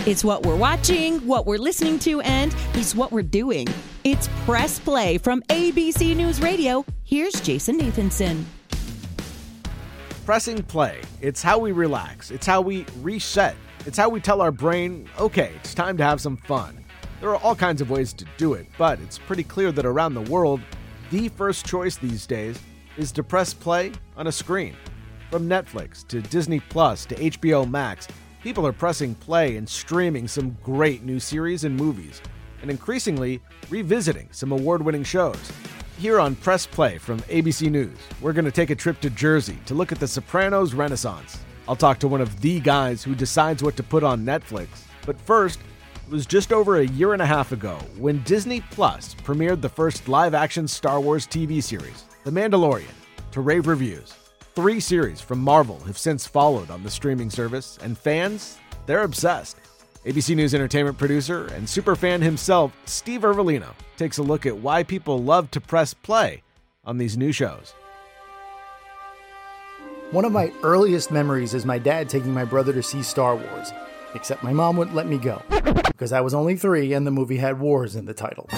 It's what we're watching, what we're listening to, and it's what we're doing. It's Press Play from ABC News Radio. Here's Jason Nathanson. Pressing play. It's how we relax. It's how we reset. It's how we tell our brain, okay, it's time to have some fun. There are all kinds of ways to do it, but it's pretty clear that around the world, the first choice these days is to press play on a screen. From Netflix to Disney Plus to HBO Max, people are pressing play and streaming some great new series and movies, and increasingly revisiting some award-winning shows. Here on Press Play from ABC News, we're going to take a trip to Jersey to look at The Sopranos Renaissance. I'll talk to one of the guys who decides what to put on Netflix, but first, it was just over a year and a half ago when Disney Plus premiered the first live-action Star Wars TV series, The Mandalorian, to rave reviews. 3 series from Marvel have since followed on the streaming service, and fans, they're obsessed. ABC News entertainment producer and superfan himself, Steve Irvellino, takes a look at why people love to press play on these new shows. One of my earliest memories is my dad taking my brother to see Star Wars, except my mom wouldn't let me go, because I was only 3 and the movie had wars in the title.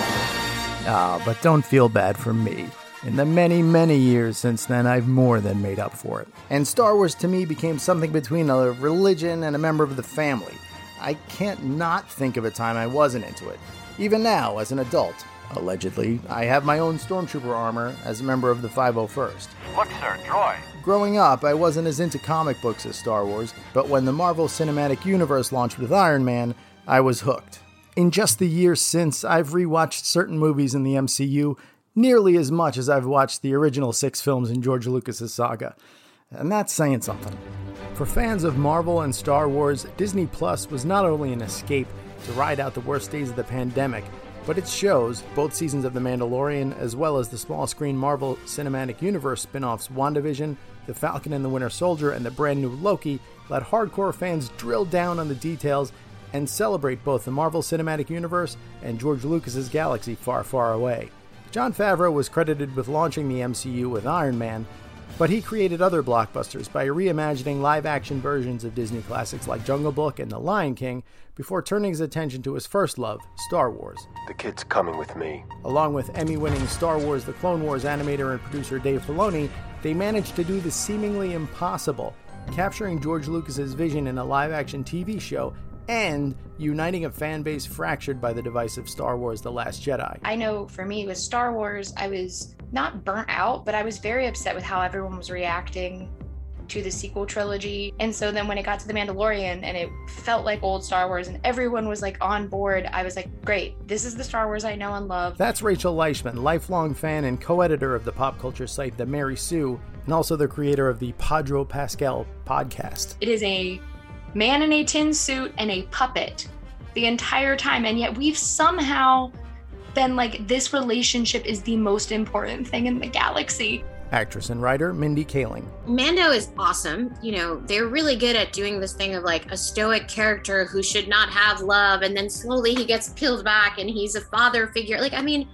But don't feel bad for me. In the many, many years since then, I've more than made up for it. And Star Wars to me became something between a religion and a member of the family. I can't not think of a time I wasn't into it. Even now, as an adult, allegedly, I have my own stormtrooper armor as a member of the 501st. Look, sir, droid. Growing up, I wasn't as into comic books as Star Wars, but when the Marvel Cinematic Universe launched with Iron Man, I was hooked. In just the year since, I've rewatched certain movies in the MCU nearly as much as I've watched the original 6 films in George Lucas's saga. And that's saying something. For fans of Marvel and Star Wars, Disney Plus was not only an escape to ride out the worst days of the pandemic, but its shows, both seasons of The Mandalorian, as well as the small-screen Marvel Cinematic Universe spin-offs WandaVision, The Falcon and the Winter Soldier, and the brand-new Loki, let hardcore fans drill down on the details and celebrate both the Marvel Cinematic Universe and George Lucas's galaxy far, far away. Jon Favreau was credited with launching the MCU with Iron Man, but he created other blockbusters by reimagining live-action versions of Disney classics like Jungle Book and The Lion King before turning his attention to his first love, Star Wars. The kid's coming with me. Along with Emmy-winning Star Wars The Clone Wars animator and producer Dave Filoni, they managed to do the seemingly impossible, capturing George Lucas's vision in a live-action TV show and uniting a fan base fractured by the divisive Star Wars The Last Jedi. I know for me with Star Wars, I was not burnt out, but I was very upset with how everyone was reacting to the sequel trilogy. And so then when it got to The Mandalorian and it felt like old Star Wars and everyone was like on board, I was like, great, this is the Star Wars I know and love. That's Rachel Leishman, lifelong fan and co-editor of the pop culture site The Mary Sue, and also the creator of the Pedro Pascal podcast. It is a man in a tin suit and a puppet the entire time, and yet we've somehow been like, this relationship is the most important thing in the galaxy. Actress and writer Mindy Kaling. Mando is awesome. You know, they're really good at doing this thing of like a stoic character who should not have love, and then slowly he gets peeled back and he's a father figure. Like, I mean,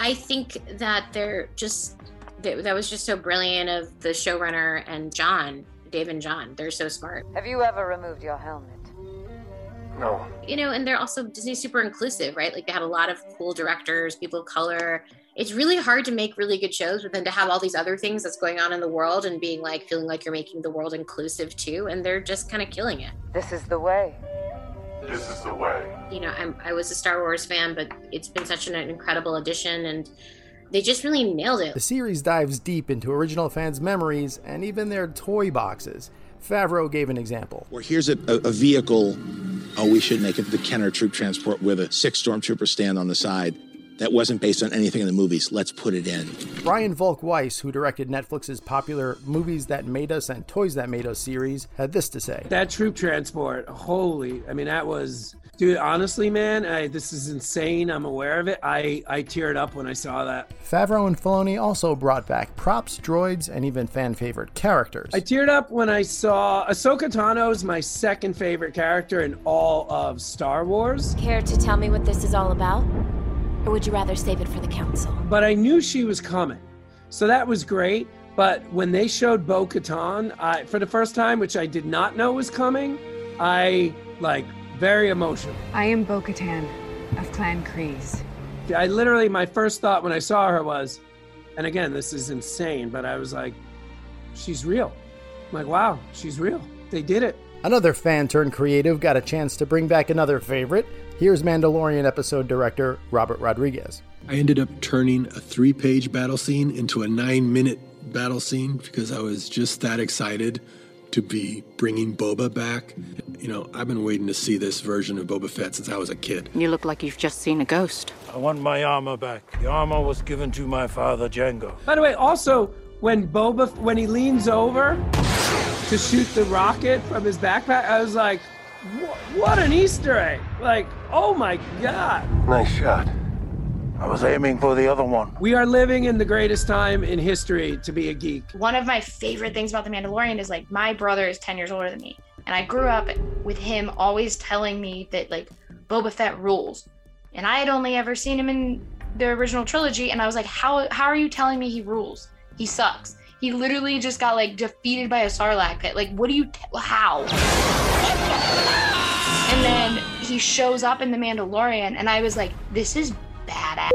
I think that that was just so brilliant of the showrunner and Dave and John. They're so smart. Have you ever removed your helmet? No. You know, and they're also Disney super inclusive, right? Like, they have a lot of cool directors, people of color. It's really hard to make really good shows, but then to have all these other things that's going on in the world and being like, feeling like you're making the world inclusive too. And they're just kind of killing it. This is the way. This is the way. You know, I was a Star Wars fan, but it's been such an incredible addition, and they just really nailed it. The series dives deep into original fans' memories and even their toy boxes. Favreau gave an example. Well, here's a vehicle. Oh, we should make it the Kenner troop transport with a 6 stormtroopers stand on the side. That wasn't based on anything in the movies. Let's put it in. Brian Volk Weiss, who directed Netflix's popular Movies That Made Us and Toys That Made Us series, had this to say. That troop transport, holy, I mean, that was... Dude, honestly, man, this is insane. I'm aware of it. I teared up when I saw that. Favreau and Filoni also brought back props, droids, and even fan-favorite characters. I teared up when I saw Ahsoka Tano is my second favorite character in all of Star Wars. Care to tell me what this is all about? Or would you rather save it for the council? But I knew she was coming, so that was great. But when they showed Bo-Katan, for the first time, which I did not know was coming, I, very emotional. I am Bo-Katan of Clan Kreese. I literally, my first thought when I saw her was, and again, this is insane, but I was like, she's real. I'm like, wow, she's real. They did it. Another fan turned creative got a chance to bring back another favorite. Here's Mandalorian episode director Robert Rodriguez. I ended up turning a 3-page battle scene into a 9-minute battle scene because I was just that excited to be bringing Boba back. You know, I've been waiting to see this version of Boba Fett since I was a kid. You look like you've just seen a ghost. I want my armor back. The armor was given to my father, Jango. By the way, also, when he leans over to shoot the rocket from his backpack, I was like, what an Easter egg. Oh my God. Nice shot. I was aiming for the other one. We are living in the greatest time in history to be a geek. One of my favorite things about The Mandalorian is, my brother is 10 years older than me. And I grew up with him always telling me that, Boba Fett rules. And I had only ever seen him in the original trilogy. And I was like, how are you telling me he rules? He sucks. He literally just got, defeated by a Sarlacc pit. What do you... how? And then he shows up in The Mandalorian, and I was like, this is badass.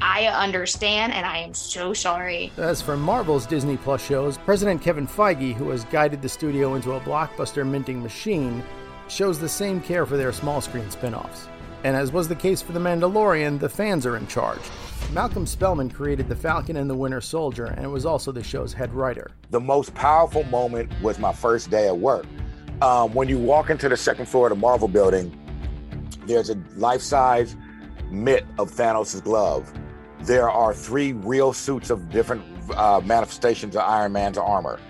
I understand, and I am so sorry. As for Marvel's Disney Plus shows, President Kevin Feige, who has guided the studio into a blockbuster minting machine, shows the same care for their small screen spinoffs. And as was the case for The Mandalorian, the fans are in charge. Malcolm Spellman created The Falcon and the Winter Soldier and was also the show's head writer. The most powerful moment was my first day at work. When you walk into the second floor of the Marvel building, there's a life-size mitt of Thanos' glove. There are 3 real suits of different manifestations of Iron Man's armor.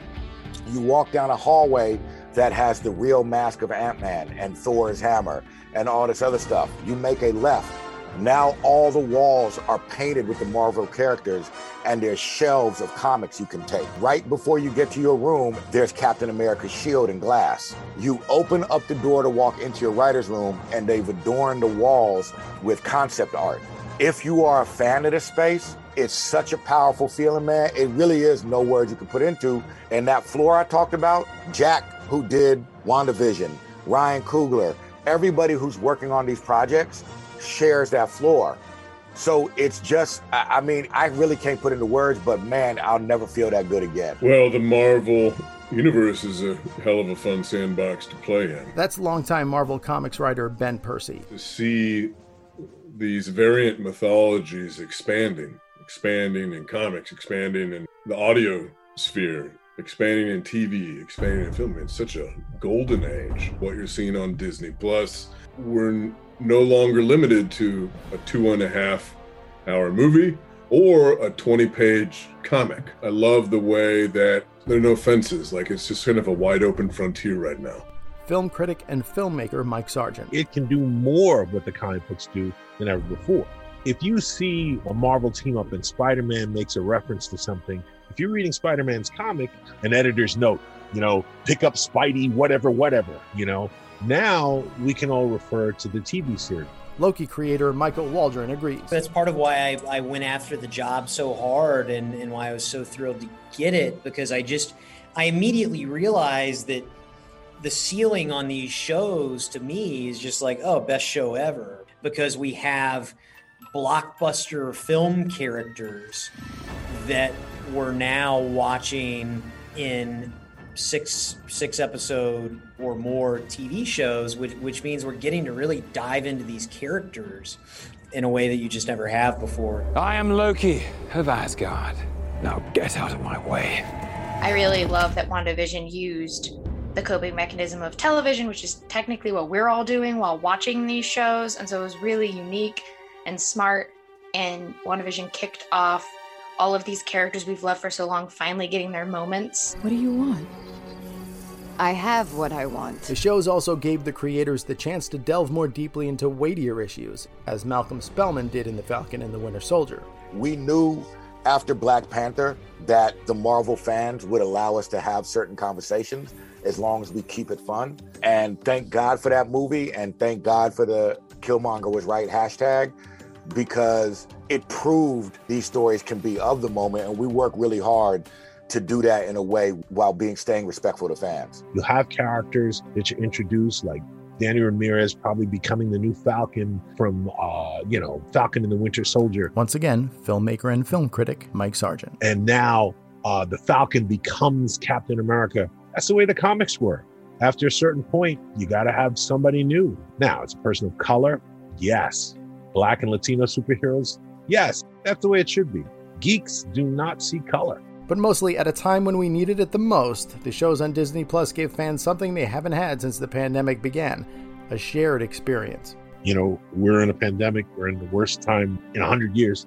You walk down a hallway that has the real mask of Ant-Man and Thor's hammer and all this other stuff. You make a left. Now all the walls are painted with the Marvel characters, and there's shelves of comics you can take. Right before you get to your room, there's Captain America's shield and glass. You open up the door to walk into your writer's room, and they've adorned the walls with concept art. If you are a fan of this space, it's such a powerful feeling, man. It really is no words you can put into. And that floor I talked about, Jack, who did WandaVision, Ryan Coogler, everybody who's working on these projects, shares that floor. So it's just, I really can't put into words, but man, I'll never feel that good again. Well, the Marvel universe is a hell of a fun sandbox to play in. That's longtime Marvel Comics writer Ben Percy. To see these variant mythologies expanding in comics, expanding in the audio sphere, expanding in TV, expanding in film, it's such a golden age. What you're seeing on Disney Plus, we're no longer limited to a 2.5-hour movie or a 20-page comic. I love the way that there are no fences. It's just kind of a wide open frontier right now. Film critic and filmmaker Mike Sargent. It can do more of what the comic books do than ever before. If you see a Marvel team up and Spider-Man makes a reference to something, if you're reading Spider-Man's comic, an editor's note, pick up Spidey, whatever. Now we can all refer to the TV series. Loki creator Michael Waldron agrees. That's part of why I went after the job so hard and why I was so thrilled to get it, because I immediately realized that the ceiling on these shows to me is just best show ever, because we have blockbuster film characters that we're now watching in six episode or more TV shows, which means we're getting to really dive into these characters in a way that you just never have before. I am Loki of Asgard. Now get out of my way. I really love that WandaVision used the coping mechanism of television, which is technically what we're all doing while watching these shows. And so it was really unique and smart, and WandaVision kicked off all of these characters we've loved for so long finally getting their moments. What do you want? I have what I want. The shows also gave the creators the chance to delve more deeply into weightier issues, as Malcolm Spellman did in The Falcon and the Winter Soldier. We knew after Black Panther that the Marvel fans would allow us to have certain conversations as long as we keep it fun. And thank God for that movie, and thank God for the Killmonger was right hashtag, because it proved these stories can be of the moment, and we work really hard to do that in a way while staying respectful to fans. You have characters that you introduce, like Danny Ramirez probably becoming the new Falcon from, Falcon and the Winter Soldier. Once again, filmmaker and film critic, Mike Sargent. And now the Falcon becomes Captain America. That's the way the comics were. After a certain point, you got to have somebody new. Now, it's a person of color. Yes. Black and Latino superheroes. Yes. That's the way it should be. Geeks do not see color. But mostly at a time when we needed it the most, the shows on Disney Plus gave fans something they haven't had since the pandemic began, a shared experience. You know, we're in a pandemic, we're in the worst time in 100 years,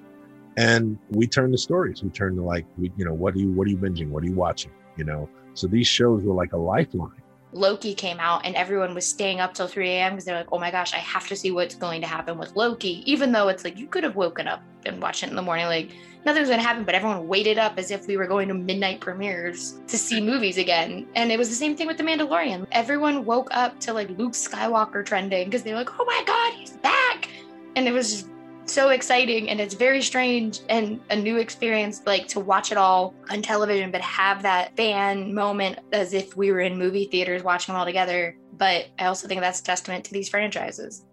and we turn to stories. We turn to what are you binging? What are you watching? You know, so these shows were like a lifeline. Loki came out and everyone was staying up till 3 a.m. because they're like, oh my gosh, I have to see what's going to happen with Loki. Even though it's like, you could have woken up and watched it in the morning, like nothing's going to happen, but everyone waited up as if we were going to midnight premieres to see movies again. And it was the same thing with The Mandalorian. Everyone woke up to like Luke Skywalker trending because they were like, oh my God, he's back. And it was just so exciting, and it's very strange and a new experience, like to watch it all on television, but have that fan moment as if we were in movie theaters watching them all together. But I also think that's a testament to these franchises.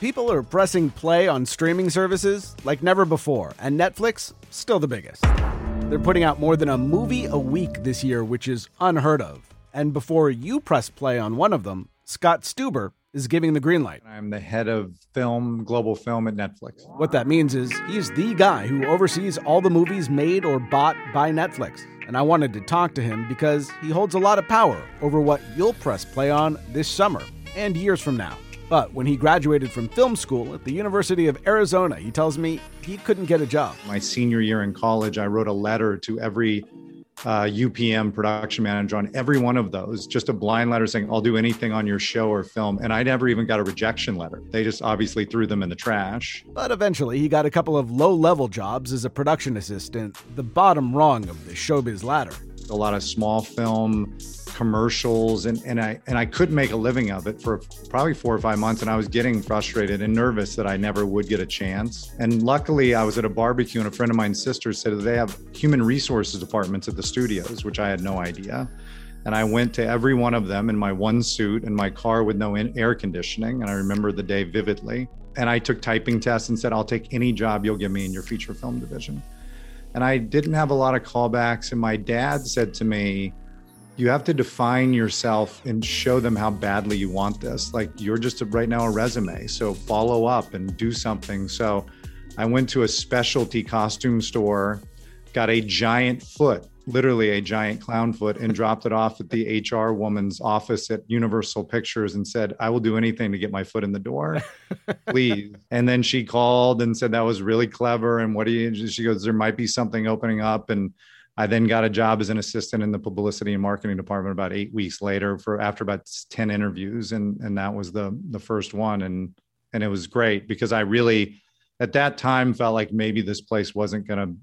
People are pressing play on streaming services like never before, and Netflix, still the biggest. They're putting out more than a movie a week this year, which is unheard of. And before you press play on one of them, Scott Stuber is giving the green light. I'm the head of global film at Netflix. What that means is he's the guy who oversees all the movies made or bought by Netflix. And I wanted to talk to him because he holds a lot of power over what you'll press play on this summer and years from now. But when he graduated from film school at the University of Arizona, he tells me he couldn't get a job. My senior year in college, I wrote a letter to every UPM production manager on every one of those, just a blind letter saying, I'll do anything on your show or film. And I never even got a rejection letter. They just obviously threw them in the trash. But eventually he got a couple of low-level jobs as a production assistant, the bottom rung of the showbiz ladder. A lot of small film commercials, and I couldn't make a living of it for probably 4 or 5 months, and I was getting frustrated and nervous that I never would get a chance. And luckily I was at a barbecue and a friend of mine's sister said that they have human resources departments at the studios, which I had no idea. And I went to every one of them in my one suit and my car with no air conditioning, and I remember the day vividly. And I took typing tests and said, I'll take any job you'll give me in your feature film division. And I didn't have a lot of callbacks. And my dad said to me, you have to define yourself and show them how badly you want this. Like, you're just right now a resume. So follow up and do something. So I went to a specialty costume store, got a giant foot, literally a giant clown foot, and dropped it off at the HR woman's office at Universal Pictures and said, I will do anything to get my foot in the door, please. And then she called and said, that was really clever. And she goes, there might be something opening up. And I then got a job as an assistant in the publicity and marketing department about 8 weeks later after about 10 interviews. And that was the first one. And it was great because I really, at that time, felt like maybe this place wasn't going to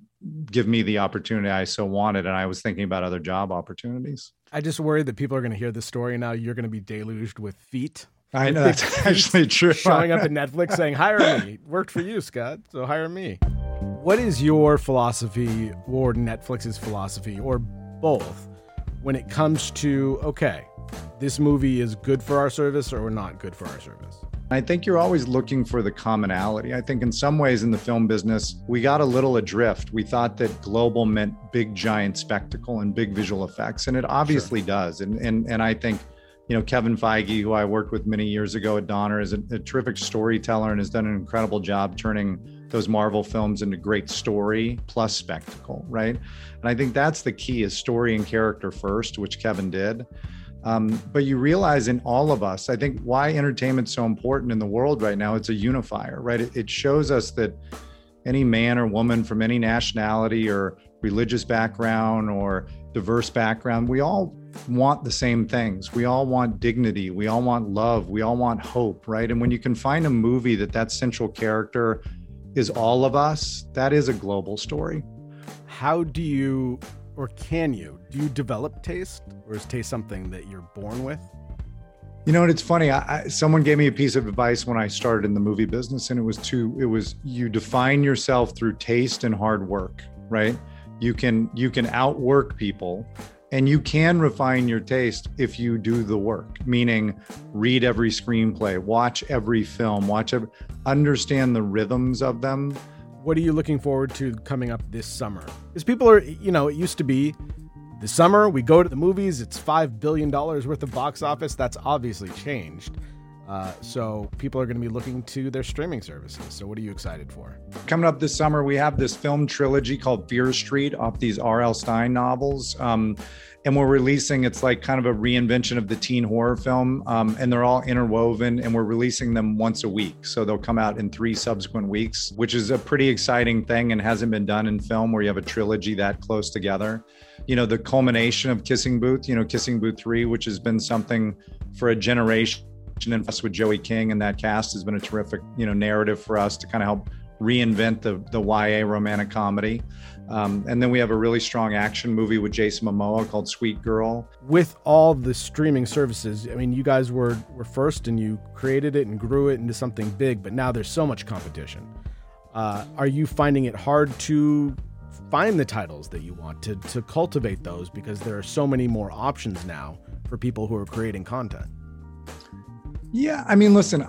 give me the opportunity I so wanted. And I was thinking about other job opportunities. I just worry that people are going to hear this story. And now you're going to be deluged with feet. I know, that's actually true. Showing up at Netflix saying, hire me. Worked for you, Scott. So hire me. What is your philosophy, or Netflix's philosophy, or both, when it comes to, okay, this movie is good for our service or not good for our service? I think you're always looking for the commonality. I think in some ways in the film business, we got a little adrift. We thought that global meant big, giant spectacle and big visual effects, and it obviously Sure. does. And I think, you know, Kevin Feige, who I worked with many years ago at Donner, is a terrific storyteller and has done an incredible job turning those Marvel films into great story plus spectacle, right? And I think that's the key, is story and character first, which Kevin did. But you realize in all of us, I think why entertainment's so important in the world right now, it's a unifier, right? It shows us that any man or woman from any nationality or religious background or diverse background, we all want the same things. We all want dignity. We all want love. We all want hope, right? And when you can find a movie that central character is all of us, that is a global story. How do you, or can you, do you develop taste, or is taste something that you're born with? You know, and it's funny, someone gave me a piece of advice when I started in the movie business, and it was you define yourself through taste and hard work. right? You can outwork people, and you can refine your taste if you do the work, meaning read every screenplay, watch every film, understand the rhythms of them. What are you looking forward to coming up this summer? Because people are, it used to be the summer, we go to the movies, it's $5 billion worth of box office. That's obviously changed. So people are going to be looking to their streaming services. So what are you excited for? Coming up this summer, we have this film trilogy called Fear Street off these R.L. Stine novels. And we're releasing, it's like kind of a reinvention of the teen horror film. And they're all interwoven, and we're releasing them once a week. So they'll come out in 3 subsequent weeks, which is a pretty exciting thing and hasn't been done in film where you have a trilogy that close together. The culmination of Kissing Booth, Kissing Booth 3, which has been something for a generation. And us with Joey King and that cast has been a terrific, narrative for us to kind of help reinvent the YA romantic comedy. And then we have a really strong action movie with Jason Momoa called Sweet Girl. With all the streaming services, you guys were first, and you created it and grew it into something big, but now there's so much competition. Are you finding it hard to find the titles that you want, to cultivate those, because there are so many more options now for people who are creating content? Yeah, listen,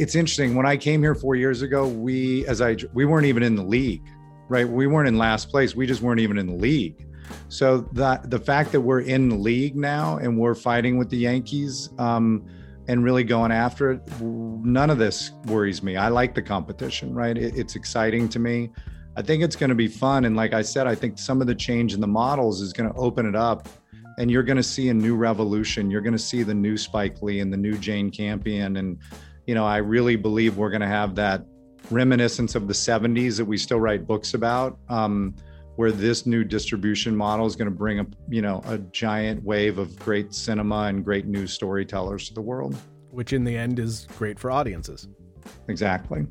it's interesting. When I came here 4 years ago, we weren't even in the league, right? We weren't in last place. We just weren't even in the league. So the fact that we're in the league now and we're fighting with the Yankees and really going after it, none of this worries me. I like the competition, right? It's exciting to me. I think it's going to be fun. And like I said, I think some of the change in the models is going to open it up. And you're going to see a new revolution. You're going to see the new Spike Lee and the new Jane Campion. And, I really believe we're going to have that reminiscence of the 70s that we still write books about, where this new distribution model is going to bring a giant wave of great cinema and great new storytellers to the world. Which in the end is great for audiences. Exactly.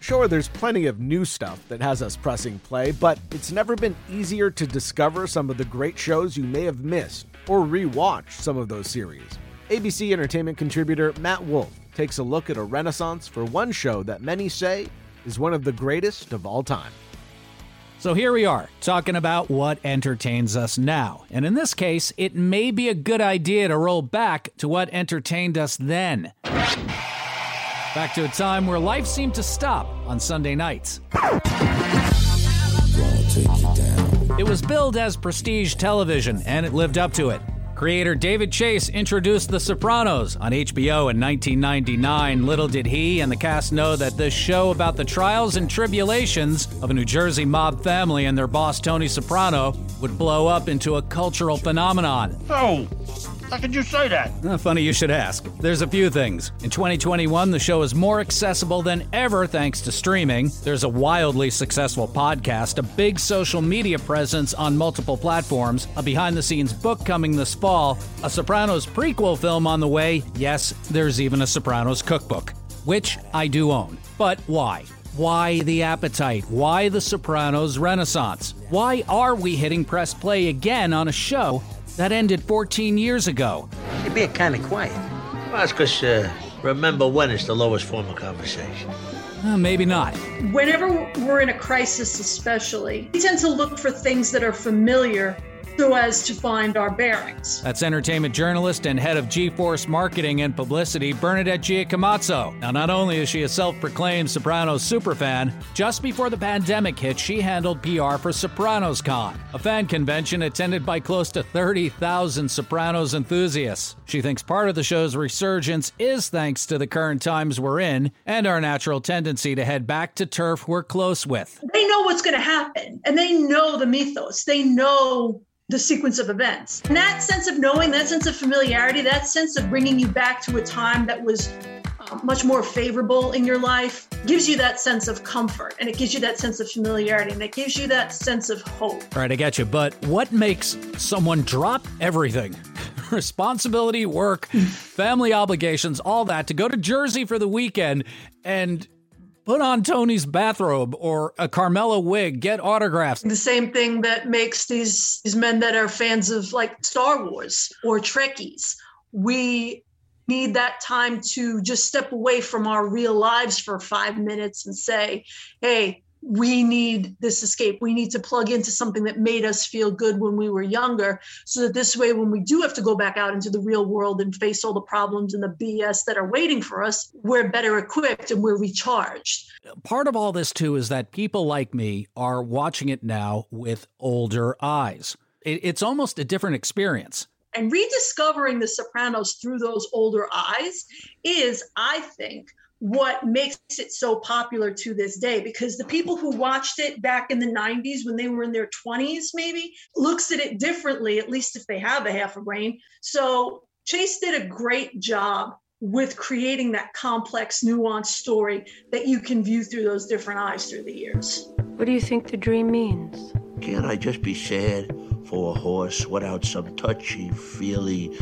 Sure, there's plenty of new stuff that has us pressing play, but it's never been easier to discover some of the great shows you may have missed or rewatch some of those series. ABC Entertainment contributor Matt Wolff takes a look at a renaissance for one show that many say is one of the greatest of all time. So here we are, talking about what entertains us now. And in this case, it may be a good idea to roll back to what entertained us then. Back to a time where life seemed to stop on Sunday nights. It was billed as prestige television, and it lived up to it. Creator David Chase introduced The Sopranos on HBO in 1999. Little did he and the cast know that this show about the trials and tribulations of a New Jersey mob family and their boss Tony Soprano would blow up into a cultural phenomenon. Oh! How could you say that? Funny you should ask. There's a few things. In 2021, the show is more accessible than ever thanks to streaming. There's a wildly successful podcast, a big social media presence on multiple platforms, a behind-the-scenes book coming this fall, a Sopranos prequel film on the way. Yes, there's even a Sopranos cookbook, which I do own. But why? Why the appetite? Why the Sopranos renaissance? Why are we hitting press play again on a show that ended 14 years ago? It'd be kind of quiet. Well, that's because remember when is the lowest form of conversation. Maybe not. Whenever we're in a crisis especially, we tend to look for things that are familiar so as to find our bearings. That's entertainment journalist and head of G-Force Marketing and Publicity, Bernadette Giacomazzo. Now, not only is she a self-proclaimed Sopranos superfan, just before the pandemic hit, she handled PR for SopranosCon, a fan convention attended by close to 30,000 Sopranos enthusiasts. She thinks part of the show's resurgence is thanks to the current times we're in and our natural tendency to head back to turf we're close with. They know what's going to happen, and they know the mythos. They know the sequence of events. And that sense of knowing, that sense of familiarity, that sense of bringing you back to a time that was much more favorable in your life gives you that sense of comfort, and it gives you that sense of familiarity, and it gives you that sense of hope. All right, I get you, but what makes someone drop everything? Responsibility, work, family obligations, all that, to go to Jersey for the weekend and put on Tony's bathrobe or a Carmela wig, get autographs. The same thing that makes these men that are fans of like Star Wars or Trekkies. We need that time to just step away from our real lives for 5 minutes and say, hey, we need this escape. We need to plug into something that made us feel good when we were younger, so that this way, when we do have to go back out into the real world and face all the problems and the BS that are waiting for us, we're better equipped and we're recharged. Part of all this, too, is that people like me are watching it now with older eyes. It's almost a different experience. And rediscovering The Sopranos through those older eyes is, I think, what makes it so popular to this day, because the people who watched it back in the 90s when they were in their 20s, maybe, looks at it differently, at least if they have a half a brain. So Chase did a great job with creating that complex, nuanced story that you can view through those different eyes through the years. What do you think the dream means? Can't I just be sad for a horse without some touchy-feely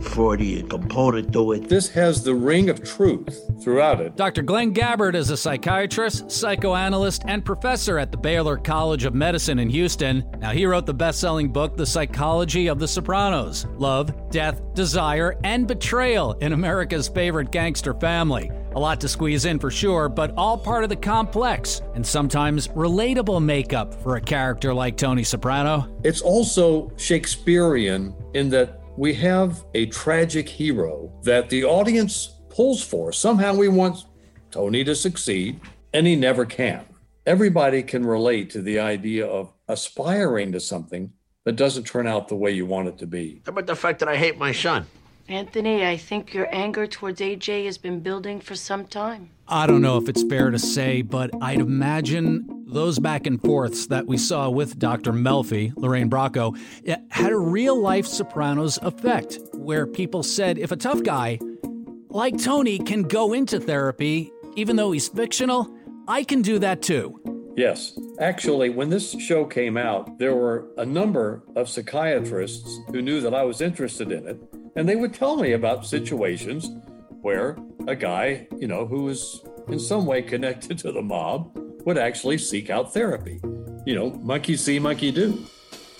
Freudian component to it? This has the ring of truth throughout it. Dr. Glenn Gabbard is a psychiatrist, psychoanalyst, and professor at the Baylor College of Medicine in Houston. Now, he wrote the best-selling book, The Psychology of the Sopranos: Love, Death, Desire, and Betrayal in America's Favorite Gangster Family. A lot to squeeze in for sure, but all part of the complex and sometimes relatable makeup for a character like Tony Soprano. It's also Shakespearean in that we have a tragic hero that the audience pulls for. Somehow we want Tony to succeed, and he never can. Everybody can relate to the idea of aspiring to something that doesn't turn out the way you want it to be. How about the fact that I hate my son? Anthony, I think your anger towards AJ has been building for some time. I don't know if it's fair to say, but I'd imagine those back and forths that we saw with Dr. Melfi, Lorraine Bracco, had a real-life Sopranos effect, where people said if a tough guy like Tony can go into therapy, even though he's fictional, I can do that too. Yes. Actually, when this show came out, there were a number of psychiatrists who knew that I was interested in it. And they would tell me about situations where a guy, who was in some way connected to the mob would actually seek out therapy. Monkey see, monkey do.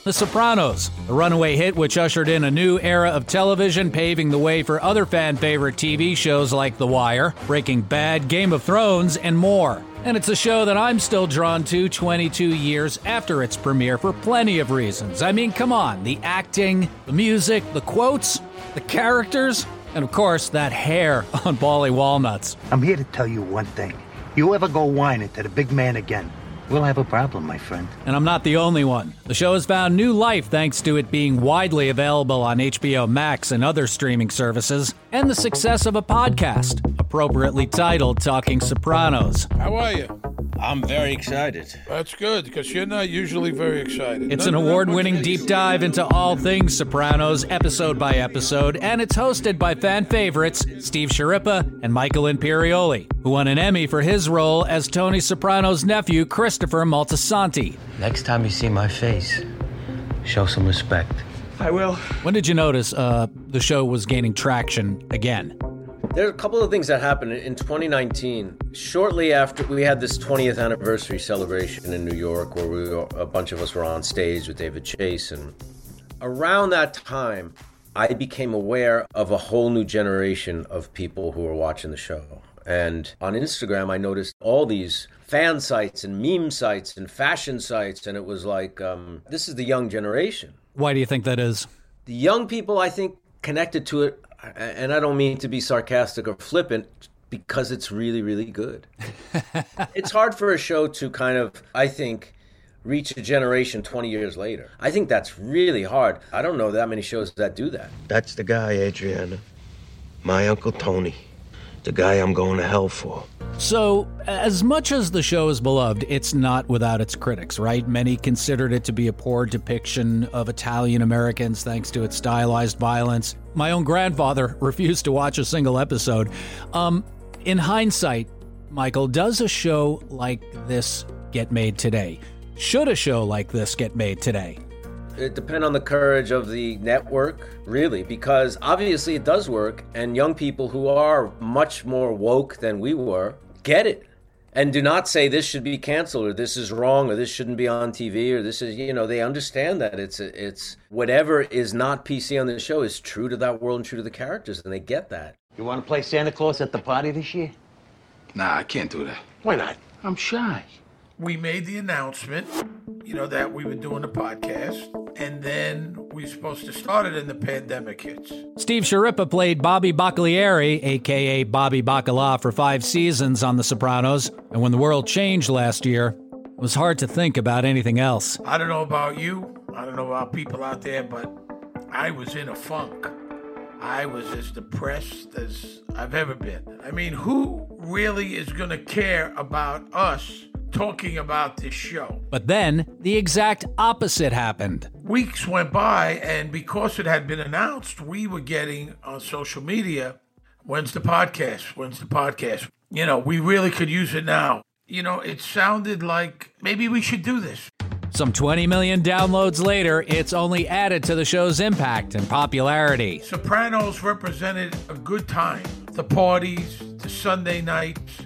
The Sopranos, a runaway hit which ushered in a new era of television, paving the way for other fan-favorite TV shows like The Wire, Breaking Bad, Game of Thrones, and more. And it's a show that I'm still drawn to 22 years after its premiere for plenty of reasons. I mean, come on, the acting, the music, the quotes, the characters, and of course, that hair on Paulie Walnuts. I'm here to tell you one thing. You ever go whining to the big man again, we'll have a problem, my friend. And I'm not the only one. The show has found new life thanks to it being widely available on HBO Max and other streaming services, and the success of a podcast, appropriately titled Talking Sopranos. How are you? I'm very excited. That's good, because you're not usually very excited. It's an award-winning deep dive into all things Sopranos, episode by episode, and it's hosted by fan favorites Steve Schirripa and Michael Imperioli, who won an Emmy for his role as Tony Soprano's nephew, Christopher Moltisanti. Next time you see my face, show some respect. I will. When did you notice the show was gaining traction again? There are a couple of things that happened in 2019. Shortly after, we had this 20th anniversary celebration in New York where a bunch of us were on stage with David Chase. And around that time, I became aware of a whole new generation of people who were watching the show. And on Instagram, I noticed all these fan sites and meme sites and fashion sites. And it was like, this is the young generation. Why do you think that is? The young people, I think, connected to it. And I don't mean to be sarcastic or flippant, because it's really, really good. It's hard for a show to kind of, I think, reach a generation 20 years later. I think that's really hard. I don't know that many shows that do that. That's the guy, Adriana. My Uncle Tony. The guy I'm going to hell for. So, as much as the show is beloved, it's not without its critics, right? Many considered it to be a poor depiction of Italian-Americans thanks to its stylized violence. My own grandfather refused to watch a single episode. In hindsight, Michael, does a show like this get made today? Should a show like this get made today? It depends on the courage of the network, really, because obviously it does work, and young people who are much more woke than we were get it and do not say this should be canceled or this is wrong or this shouldn't be on TV or this is, they understand that it's whatever is not PC on the show is true to that world and true to the characters, and they get that. You want to play Santa Claus at the party this year? Nah, I can't do that. Why not? I'm shy. We made the announcement, you know, that we were doing the podcast, and then we were supposed to start it and the pandemic hits. Steve Schirripa played Bobby Bacalieri, a.k.a. Bobby Bacala, for 5 seasons on The Sopranos, and when the world changed last year, it was hard to think about anything else. I don't know about you, I don't know about people out there, but I was in a funk. I was as depressed as I've ever been. I mean, who really is going to care about us talking about this show? But then the exact opposite happened. Weeks went by, and because it had been announced, we were getting on social media, when's the podcast? When's the podcast? You know, we really could use it now. You know, it sounded like maybe we should do this. Some 20 million downloads later, it's only added to the show's impact and popularity. Sopranos represented a good time. The parties, the Sunday nights,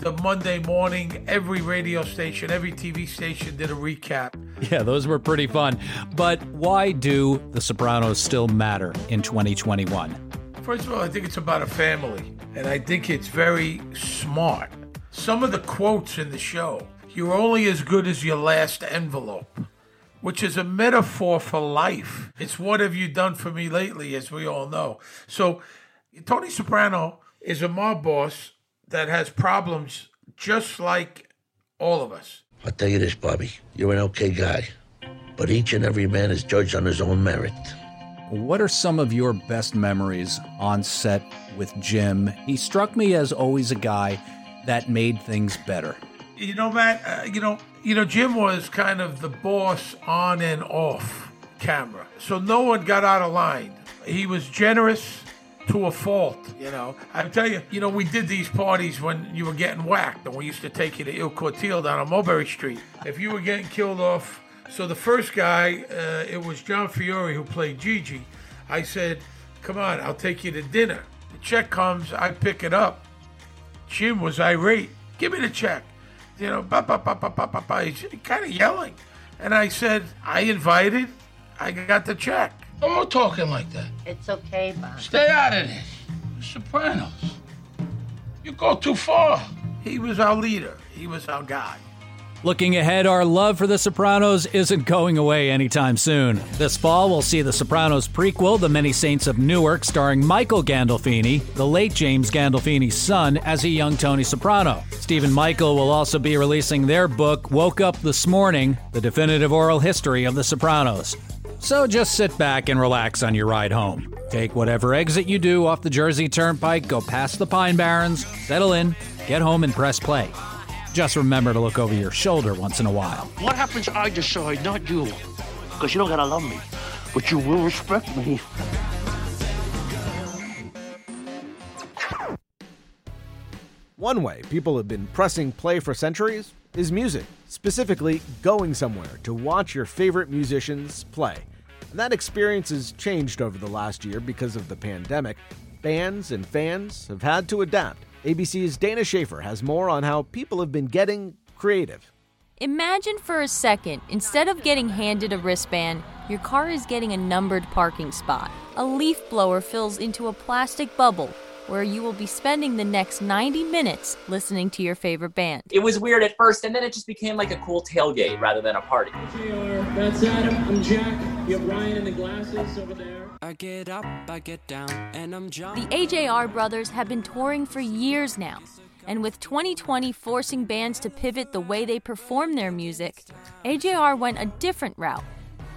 the Monday morning, every radio station, every TV station did a recap. Yeah, those were pretty fun. But why do The Sopranos still matter in 2021? First of all, I think it's about a family, and I think it's very smart. Some of the quotes in the show, "You're only as good as your last envelope," which is a metaphor for life. It's what have you done for me lately, as we all know. So Tony Soprano is a mob boss that has problems just like all of us. I'll tell you this, Bobby, you're an okay guy, but each and every man is judged on his own merit. What are some of your best memories on set with Jim? He struck me as always a guy that made things better. You know, Matt, you know, Jim was kind of the boss on and off camera, so no one got out of line. He was generous to a fault, you know. I tell you, you know, we did these parties when you were getting whacked, and we used to take you to Il Cortile down on Mulberry Street. If you were getting killed off, so the first guy, it was John Fiore who played Gigi. I said, come on, I'll take you to dinner. The check comes, I pick it up. Jim was irate. Give me the check. You know, ba ba ba ba ba ba ba. He's kind of yelling. And I said, I invited, I got the check. I'm not talking like that. It's okay, Bob. Stay out of this. We're Sopranos. You go too far. He was our leader. He was our guy. Looking ahead, our love for The Sopranos isn't going away anytime soon. This fall, we'll see The Sopranos prequel, The Many Saints of Newark, starring Michael Gandolfini, the late James Gandolfini's son, as a young Tony Soprano. Steve and Michael will also be releasing their book, Woke Up This Morning, the definitive oral history of The Sopranos. So just sit back and relax on your ride home. Take whatever exit you do off the Jersey Turnpike, go past the Pine Barrens, settle in, get home and press play. Just remember to look over your shoulder once in a while. What happens, I decide, not you. Because you don't gotta love me, but you will respect me. One way people have been pressing play for centuries is music, specifically going somewhere to watch your favorite musicians play. And that experience has changed over the last year because of the pandemic. Bands and fans have had to adapt. ABC's Dana Schaefer has more on how people have been getting creative. Imagine for a second, instead of getting handed a wristband, your car is getting a numbered parking spot. A leaf blower fills into a plastic bubble where you will be spending the next 90 minutes listening to your favorite band. It was weird at first, and then it just became like a cool tailgate rather than a party. AJR, that's Adam, I'm Jack, you have Ryan in the glasses over there. I get up, I get down, and I'm John. The AJR brothers have been touring for years now, and with 2020 forcing bands to pivot the way they perform their music, AJR went a different route,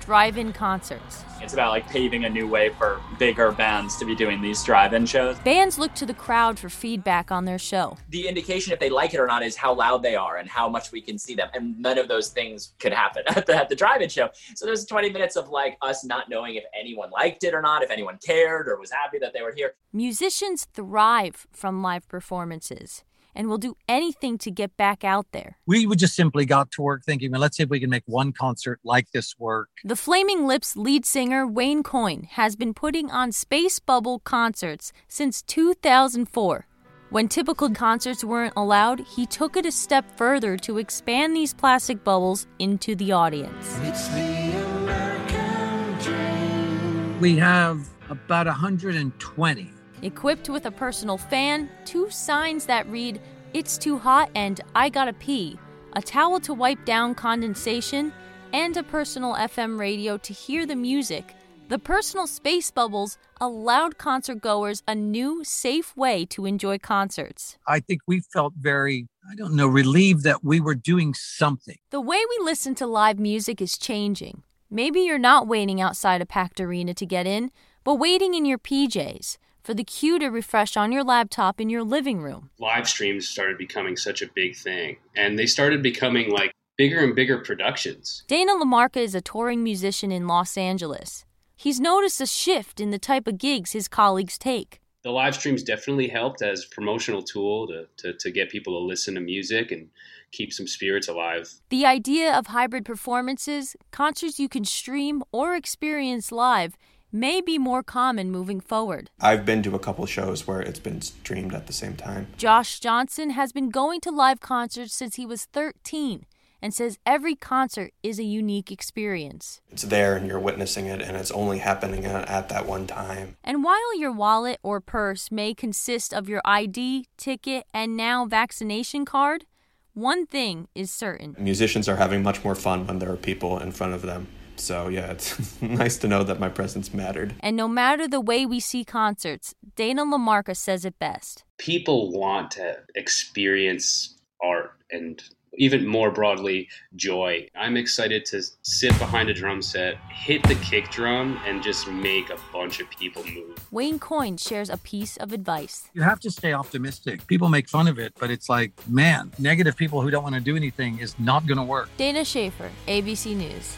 drive-in concerts. It's about like paving a new way for bigger bands to be doing these drive-in shows. Bands look to the crowd for feedback on their show. The indication if they like it or not is how loud they are and how much we can see them. And none of those things could happen at the drive-in show. So there's 20 minutes of like us not knowing if anyone liked it or not, if anyone cared or was happy that they were here. Musicians thrive from live performances and will do anything to get back out there. We would just simply got to work thinking, well, let's see if we can make one concert like this work. The Flaming Lips lead singer Wayne Coyne has been putting on Space Bubble concerts since 2004. When typical concerts weren't allowed, he took it a step further to expand these plastic bubbles into the audience. It's the American dream. We have about 120 Equipped with a personal fan, two signs that read, "It's too hot" and "I gotta pee," a towel to wipe down condensation, and a personal FM radio to hear the music, the personal space bubbles allowed concertgoers a new, safe way to enjoy concerts. I think we felt very, relieved that we were doing something. The way we listen to live music is changing. Maybe you're not waiting outside a packed arena to get in, but waiting in your PJs for the queue to refresh on your laptop in your living room. Live streams started becoming such a big thing, and they started becoming like bigger and bigger productions. Dana LaMarca is a touring musician in Los Angeles. He's noticed a shift in the type of gigs his colleagues take. The live streams definitely helped as a promotional tool to get people to listen to music and keep some spirits alive. The idea of hybrid performances, concerts you can stream or experience live, may be more common moving forward. I've been to a couple shows where it's been streamed at the same time. Josh Johnson has been going to live concerts since he was 13 and says every concert is a unique experience. It's there and you're witnessing it, and it's only happening at that one time. And while your wallet or purse may consist of your ID, ticket, and now vaccination card, one thing is certain. Musicians are having much more fun when there are people in front of them. So, yeah, it's nice to know that my presence mattered. And no matter the way we see concerts, Dana LaMarca says it best. People want to experience art and, even more broadly, joy. I'm excited to sit behind a drum set, hit the kick drum, and just make a bunch of people move. Wayne Coyne shares a piece of advice. You have to stay optimistic. People make fun of it, but it's like, man, negative people who don't want to do anything is not going to work. Dana Schaefer, ABC News.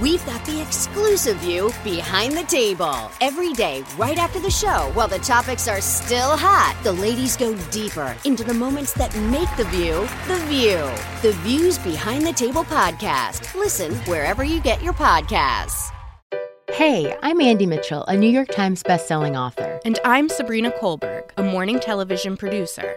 We've got the exclusive view behind the table every day right after the show. While the topics are still hot, the ladies go deeper into the moments that make the view the view. The View's Behind the Table podcast. Listen wherever you get your podcasts. Hey, I'm Andy Mitchell, a New York Times bestselling author. And I'm Sabrina Kohlberg, a morning television producer.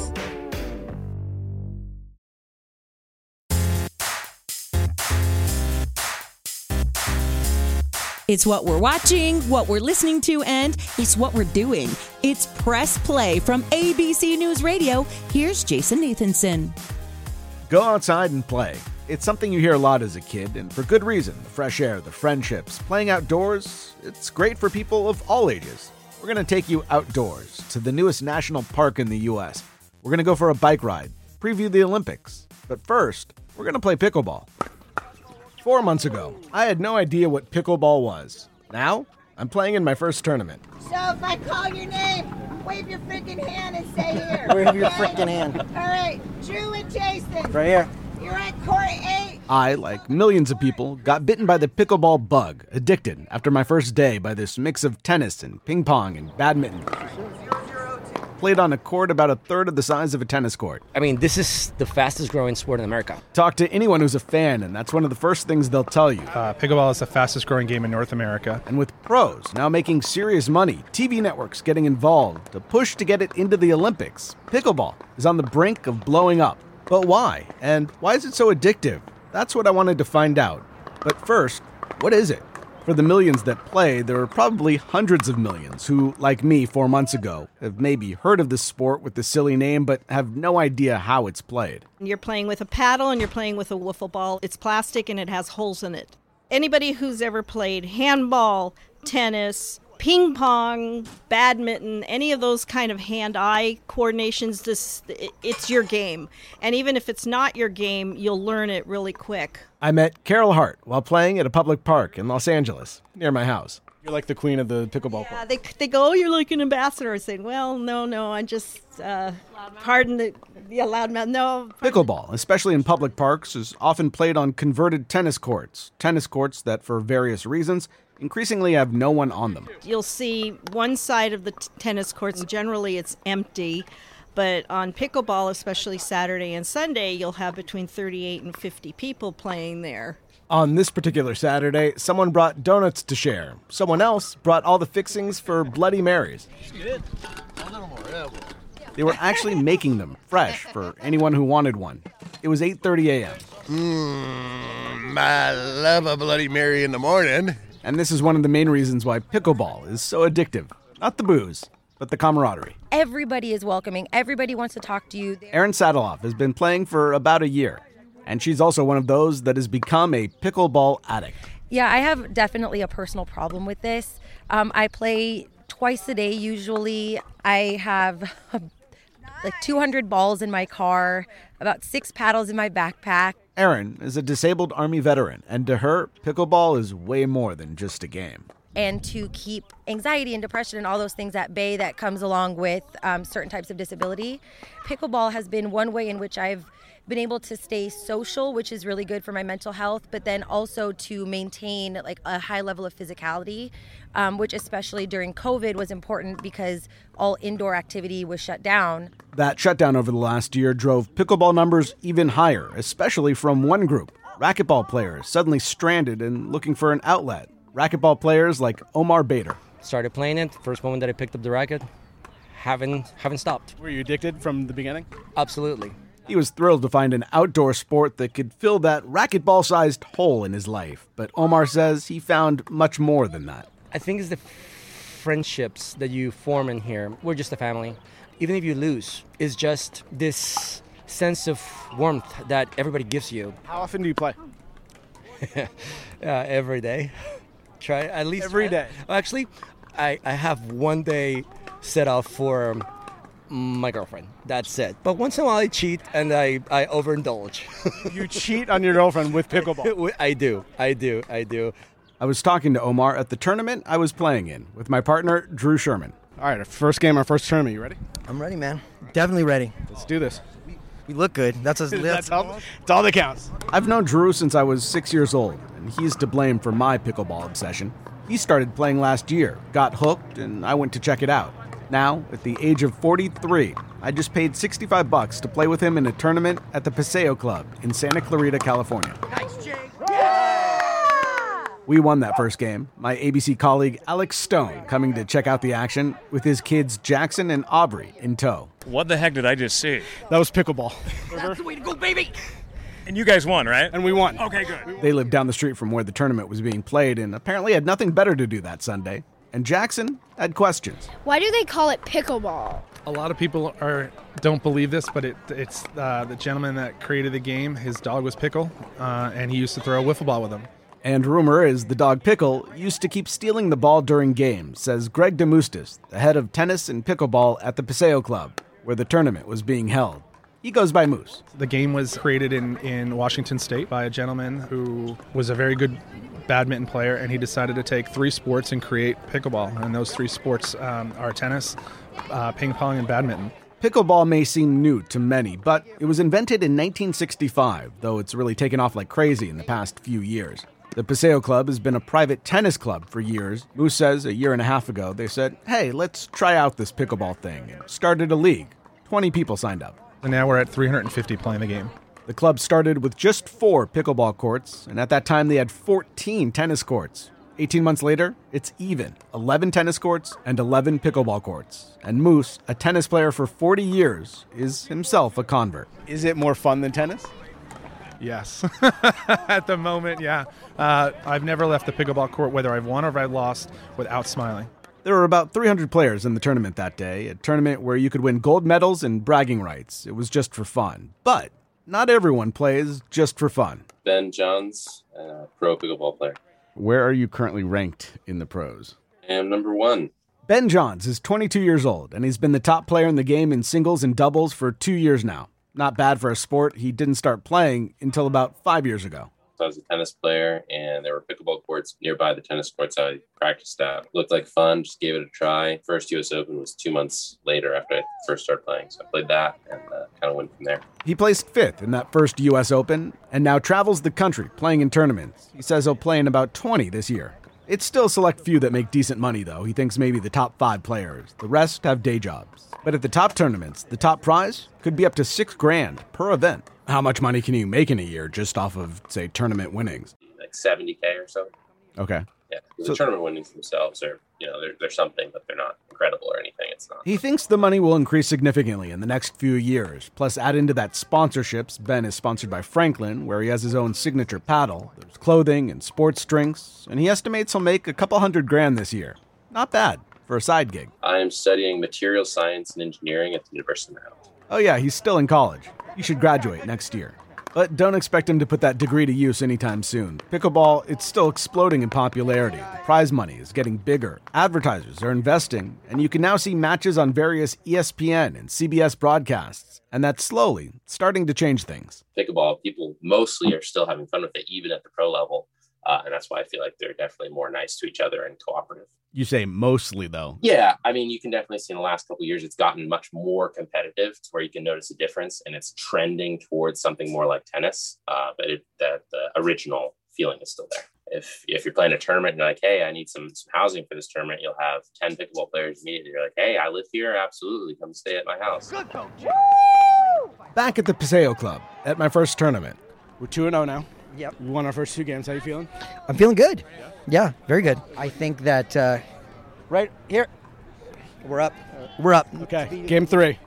It's what we're watching, what we're listening to, and it's what we're doing. It's Press Play from ABC News Radio. Here's Jason Nathanson. Go outside and play. It's something you hear a lot as a kid, and for good reason. The fresh air, the friendships, playing outdoors, it's great for people of all ages. We're going to take you outdoors to the newest national park in the U.S. We're going to go for a bike ride, preview the Olympics. But first, we're going to play pickleball. 4 months ago, I had no idea what pickleball was. Now, I'm playing in my first tournament. So if I call your name, wave your freaking hand and say here. Wave your freaking hand. All right, Drew and Jason. Right here. You're at court 8. I, like millions of people, got bitten by the pickleball bug, addicted, after my first day by this mix of tennis and ping pong and badminton. Played on a court about a third of the size of a tennis court. I mean, this is the fastest growing sport in America. Talk to anyone who's a fan, and that's one of the first things they'll tell you. Pickleball is the fastest growing game in North America. And with pros now making serious money, TV networks getting involved, a push to get it into the Olympics, pickleball is on the brink of blowing up. But why? And why is it so addictive? That's what I wanted to find out. But first, what is it? For the millions that play, there are probably hundreds of millions who, like me 4 months ago, have maybe heard of this sport with the silly name, but have no idea how it's played. You're playing with a paddle and you're playing with a wiffle ball. It's plastic and it has holes in it. Anybody who's ever played handball, tennis, ping pong, badminton, any of those kind of hand-eye coordinations, it's your game. And even if it's not your game, you'll learn it really quick. I met Carol Hart while playing at a public park in Los Angeles, near my house. You're like the queen of the pickleball court. Yeah, they go, oh, you're like an ambassador, saying, well, no, I just, pardon the, yeah, loudmouth, no. Pickleball, especially in public parks, is often played on converted tennis courts that, for various reasons, increasingly have no one on them. You'll see one side of the tennis courts, and generally it's empty, but on pickleball, especially Saturday and Sunday, you'll have between 38 and 50 people playing there. On this particular Saturday, someone brought donuts to share. Someone else brought all the fixings for Bloody Marys. They were actually making them fresh for anyone who wanted one. It was 8:30 a.m. I love a Bloody Mary in the morning. And this is one of the main reasons why pickleball is so addictive. Not the booze, but the camaraderie. Everybody is welcoming. Everybody wants to talk to you. Erin Sadaloff has been playing for about a year. And she's also one of those that has become a pickleball addict. Yeah, I have definitely a personal problem with this. I play twice a day usually. I have like 200 balls in my car, about 6 paddles in my backpack. Erin is a disabled Army veteran, and to her, pickleball is way more than just a game. And to keep anxiety and depression and all those things at bay that comes along with certain types of disability, pickleball has been one way in which I've been able to stay social, which is really good for my mental health, but then also to maintain like a high level of physicality, which especially during COVID was important because all indoor activity was shut down. That shutdown over the last year drove pickleball numbers even higher, especially from one group. Racquetball players suddenly stranded and looking for an outlet. Racquetball players like Omar Bader. Started playing it, first moment that I picked up the racket, haven't stopped. Were you addicted from the beginning? Absolutely. He was thrilled to find an outdoor sport that could fill that racquetball-sized hole in his life. But Omar says he found much more than that. I think it's the friendships that you form in here. We're just a family. Even if you lose, it's just this sense of warmth that everybody gives you. How often do you play? Every day. Try at least every day. Actually, I have one day set off for my girlfriend. That's it. But once in a while I cheat and I overindulge. You cheat on your girlfriend with pickleball? I do. I was talking to Omar at the tournament I was playing in with my partner, Drew Sherman. All right, our first game, our first tournament. You ready? I'm ready, man. Definitely ready. Let's do this. We look good. That's all that counts. I've known Drew since I was 6 years old, and he's to blame for my pickleball obsession. He started playing last year, got hooked, and I went to check it out. Now, at the age of 43, I just paid $65 to play with him in a tournament at the Paseo Club in Santa Clarita, California. Nice, Jake. Yeah! We won that first game. My ABC colleague Alex Stone coming to check out the action with his kids Jackson and Aubrey in tow. What the heck did I just see? That was pickleball. That's the way to go, baby! And you guys won, right? And we won. Okay, good. They lived down the street from where the tournament was being played and apparently had nothing better to do that Sunday. And Jackson had questions. Why do they call it pickleball? A lot of people don't believe this, but it's the gentleman that created the game. His dog was Pickle, and he used to throw a wiffle ball with him. And rumor is the dog Pickle used to keep stealing the ball during games, says Greg DeMoustis, the head of tennis and pickleball at the Paseo Club, where the tournament was being held. He goes by Moose. The game was created in Washington State by a gentleman who was a very good badminton player, and he decided to take 3 sports and create pickleball. And those 3 sports are tennis, ping pong, and badminton. Pickleball may seem new to many, but it was invented in 1965, though it's really taken off like crazy in the past few years. The Paseo Club has been a private tennis club for years. Moose says a year and a half ago, they said, hey, let's try out this pickleball thing, and started a league. 20 people signed up. And now we're at 350 playing the game. The club started with just 4 pickleball courts, and at that time they had 14 tennis courts. 18 months later, it's even. 11 tennis courts and 11 pickleball courts. And Moose, a tennis player for 40 years, is himself a convert. Is it more fun than tennis? Yes. At the moment, yeah. I've never left the pickleball court, whether I've won or I've lost, without smiling. There were about 300 players in the tournament that day, a tournament where you could win gold medals and bragging rights. It was just for fun. But not everyone plays just for fun. Ben Johns, a pro pickleball player. Where are you currently ranked in the pros? I am number 1. Ben Johns is 22 years old, and he's been the top player in the game in singles and doubles for 2 years now. Not bad for a sport he didn't start playing until about 5 years ago. I was a tennis player, and there were pickleball courts nearby the tennis courts I practiced at. Looked like fun, just gave it a try. First US Open was 2 months later after I first started playing, so I played that and kind of went from there. He placed fifth in that first US Open and now travels the country playing in tournaments. He says he'll play in about 20 this year. It's still a select few that make decent money, though. He thinks maybe the top 5 players. The rest have day jobs. But at the top tournaments, the top prize could be up to $6,000 per event. How much money can you make in a year just off of, say, tournament winnings? Like $70,000 or so. Okay. Yeah, the tournament winnings themselves are, they're something, but they're not incredible or anything. It's not. He thinks the money will increase significantly in the next few years. Plus, add into that sponsorships. Ben is sponsored by Franklin, where he has his own signature paddle. There's clothing and sports drinks, and he estimates he'll make a couple $100,000 this year. Not bad for a side gig. I am studying material science and engineering at the University of Maryland. Oh yeah, he's still in college. He should graduate next year. But don't expect him to put that degree to use anytime soon. Pickleball, it's still exploding in popularity. The prize money is getting bigger. Advertisers are investing, and you can now see matches on various ESPN and CBS broadcasts. And that's slowly starting to change things. Pickleball, people mostly are still having fun with it, even at the pro level. And that's why I feel like they're definitely more nice to each other and cooperative. You say mostly, though. Yeah. I mean, you can definitely see in the last couple of years, it's gotten much more competitive to where you can notice a difference, and it's trending towards something more like tennis. But the original feeling is still there. If you're playing a tournament and you're like, hey, I need some housing for this tournament, you'll have 10 pickleball players immediately. You're like, hey, I live here. Absolutely. Come stay at my house. Good coach. Woo! Back at the Paseo Club at my first tournament. We're 2-0 now. Yep. We won our first 2 games. How are you feeling? I'm feeling good. Yeah, very good. I think that right here, we're up. Okay, game 3.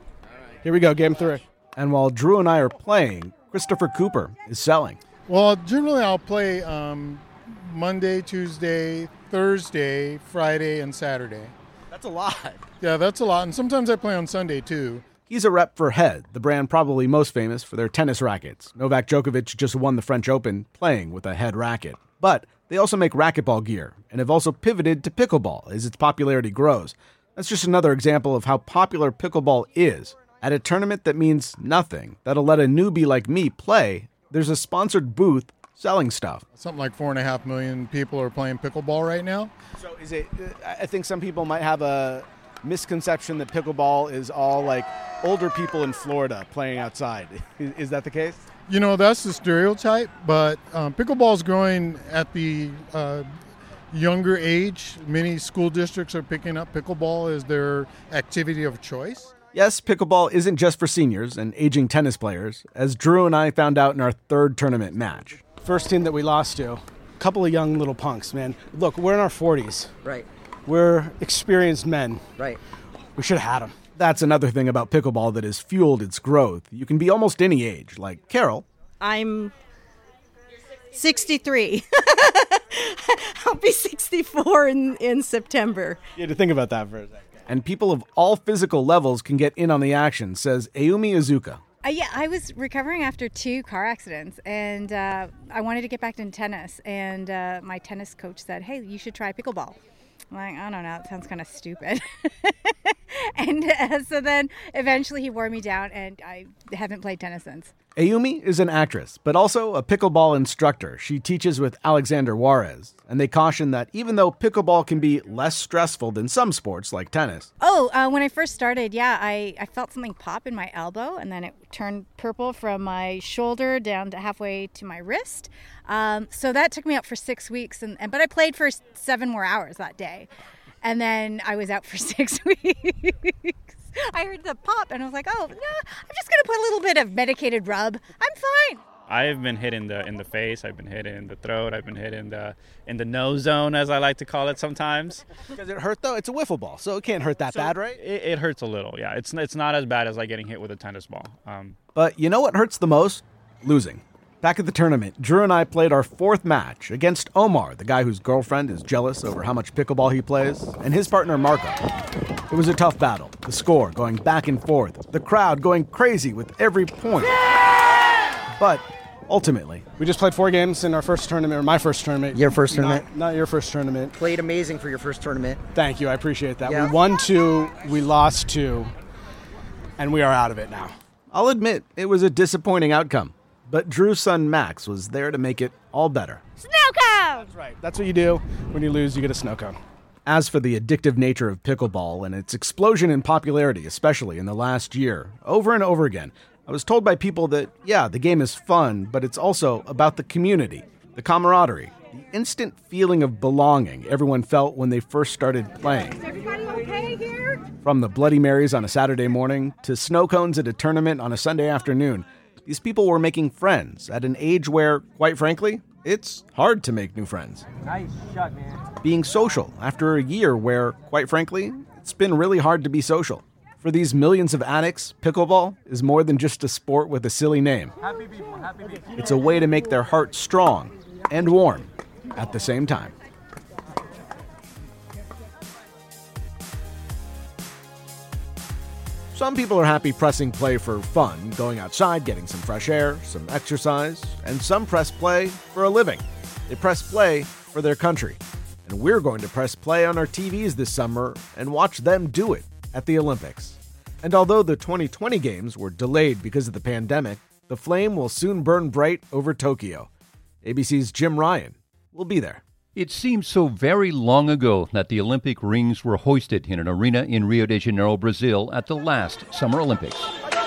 Here we go, game 3. And while Drew and I are playing, Christopher Cooper is selling. Well, generally I'll play Monday, Tuesday, Thursday, Friday, and Saturday. That's a lot. Yeah, that's a lot. And sometimes I play on Sunday, too. He's a rep for Head, the brand probably most famous for their tennis rackets. Novak Djokovic just won the French Open playing with a Head racket. But they also make racquetball gear and have also pivoted to pickleball as its popularity grows. That's just another example of how popular pickleball is. At a tournament that means nothing, that'll let a newbie like me play, there's a sponsored booth selling stuff. Something like 4.5 million people are playing pickleball right now. So is it? I think some people might have a misconception that pickleball is all like older people in Florida playing outside. Is that the case? That's the stereotype, but pickleball is growing at the younger age. Many school districts are picking up pickleball as their activity of choice. Yes, pickleball isn't just for seniors and aging tennis players, as Drew and I found out in our 3rd tournament match. First team that we lost to, a couple of young little punks, man. Look, we're in our 40s. Right. We're experienced men. Right. We should have had them. That's another thing about pickleball that has fueled its growth. You can be almost any age, like Carol. I'm 63. I'll be 64 in September. You had to think about that for a second. And people of all physical levels can get in on the action, says Ayumi Izuka. I was recovering after 2 car accidents, and I wanted to get back into tennis. And my tennis coach said, hey, you should try pickleball. I'm like, I don't know, it sounds kind of stupid. And so then eventually he wore me down, and I haven't played tennis since. Ayumi is an actress, but also a pickleball instructor. She teaches with Alexander Juarez, and they caution that even though pickleball can be less stressful than some sports like tennis. When I first started, I felt something pop in my elbow, and then it turned purple from my shoulder down to halfway to my wrist. So that took me out for 6 weeks, but I played for 7 more hours that day. And then I was out for 6 weeks. I heard the pop, and I was like, oh, no, I'm just going to put a little bit of medicated rub. I'm fine. I have been hit in the face. I've been hit in the throat. I've been hit in the nose zone, as I like to call it sometimes. Does it hurt, though? It's a wiffle ball, so it can't hurt that bad, right? It hurts a little, yeah. It's not as bad as like getting hit with a tennis ball. But you know what hurts the most? Losing. Back at the tournament, Drew and I played our 4th match against Omar, the guy whose girlfriend is jealous over how much pickleball he plays, and his partner, Marco. It was a tough battle. The score going back and forth, the crowd going crazy with every point. Yeah! But ultimately, we just played 4 games in our first tournament, or my first tournament. Your first tournament? Not your first tournament. Played amazing for your first tournament. Thank you. I appreciate that. Yeah. We won 2, we lost 2, and we are out of it now. I'll admit, it was a disappointing outcome. But Drew's son, Max, was there to make it all better. Snow cone! That's right. That's what you do. When you lose, you get a snow cone. As for the addictive nature of pickleball and its explosion in popularity, especially in the last year, over and over again, I was told by people that, yeah, the game is fun, but it's also about the community, the camaraderie, the instant feeling of belonging everyone felt when they first started playing. Is everybody okay here? From the Bloody Marys on a Saturday morning to snow cones at a tournament on a Sunday afternoon, these people were making friends at an age where, quite frankly, it's hard to make new friends. Nice shot, man. Being social after a year where, quite frankly, it's been really hard to be social. For these millions of addicts, pickleball is more than just a sport with a silly name. Happy people, happy people. It's a way to make their hearts strong and warm at the same time. Some people are happy pressing play for fun, going outside, getting some fresh air, some exercise, and some press play for a living. They press play for their country. And we're going to press play on our TVs this summer and watch them do it at the Olympics. And although the 2020 games were delayed because of the pandemic, the flame will soon burn bright over Tokyo. ABC's Jim Ryan will be there. It seems so very long ago that the Olympic rings were hoisted in an arena in Rio de Janeiro, Brazil, at the last Summer Olympics.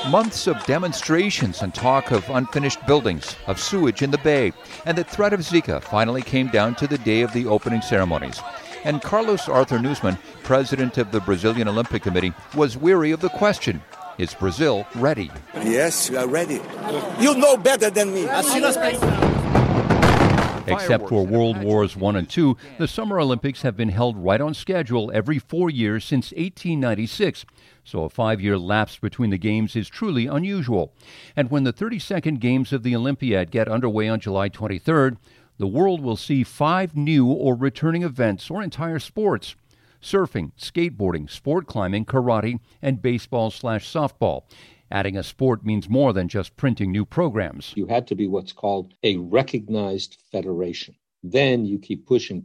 Months of demonstrations and talk of unfinished buildings, of sewage in the bay, and the threat of Zika finally came down to the day of the opening ceremonies. And Carlos Arthur Nuzman, president of the Brazilian Olympic Committee, was weary of the question, is Brazil ready? Yes, we are ready. You know better than me. Except for World Wars I and II, the Summer Olympics have been held right on schedule every 4 years since 1896. So a 5-year lapse between the games is truly unusual. And when the 32nd Games of the Olympiad get underway on July 23rd, the world will see 5 new or returning events or entire sports. Surfing, skateboarding, sport climbing, karate, and baseball/softball. Adding a sport means more than just printing new programs. You had to be what's called a recognized federation. Then you keep pushing.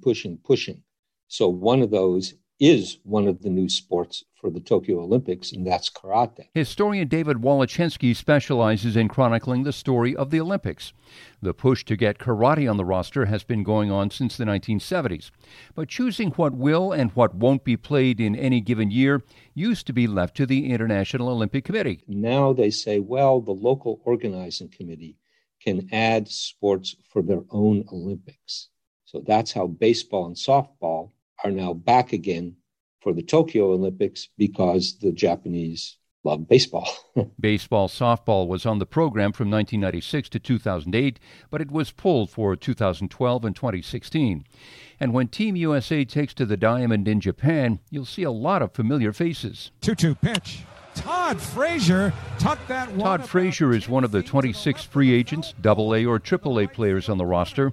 So one of those is one of the new sports for the Tokyo Olympics, and that's karate. Historian David Walachensky specializes in chronicling the story of the Olympics. The push to get karate on the roster has been going on since the 1970s, but choosing what will and what won't be played in any given year used to be left to the International Olympic Committee. Now they say, well, the local organizing committee can add sports for their own Olympics. So that's how baseball and softball are now back again for the Tokyo Olympics because the Japanese love baseball. Baseball-softball was on the program from 1996 to 2008, but it was pulled for 2012 and 2016. And when Team USA takes to the diamond in Japan, you'll see a lot of familiar faces. 2-2 pitch. Todd Frazier tucked that one. Todd Frazier is one of the 26 free agents, AA or AAA players on the roster.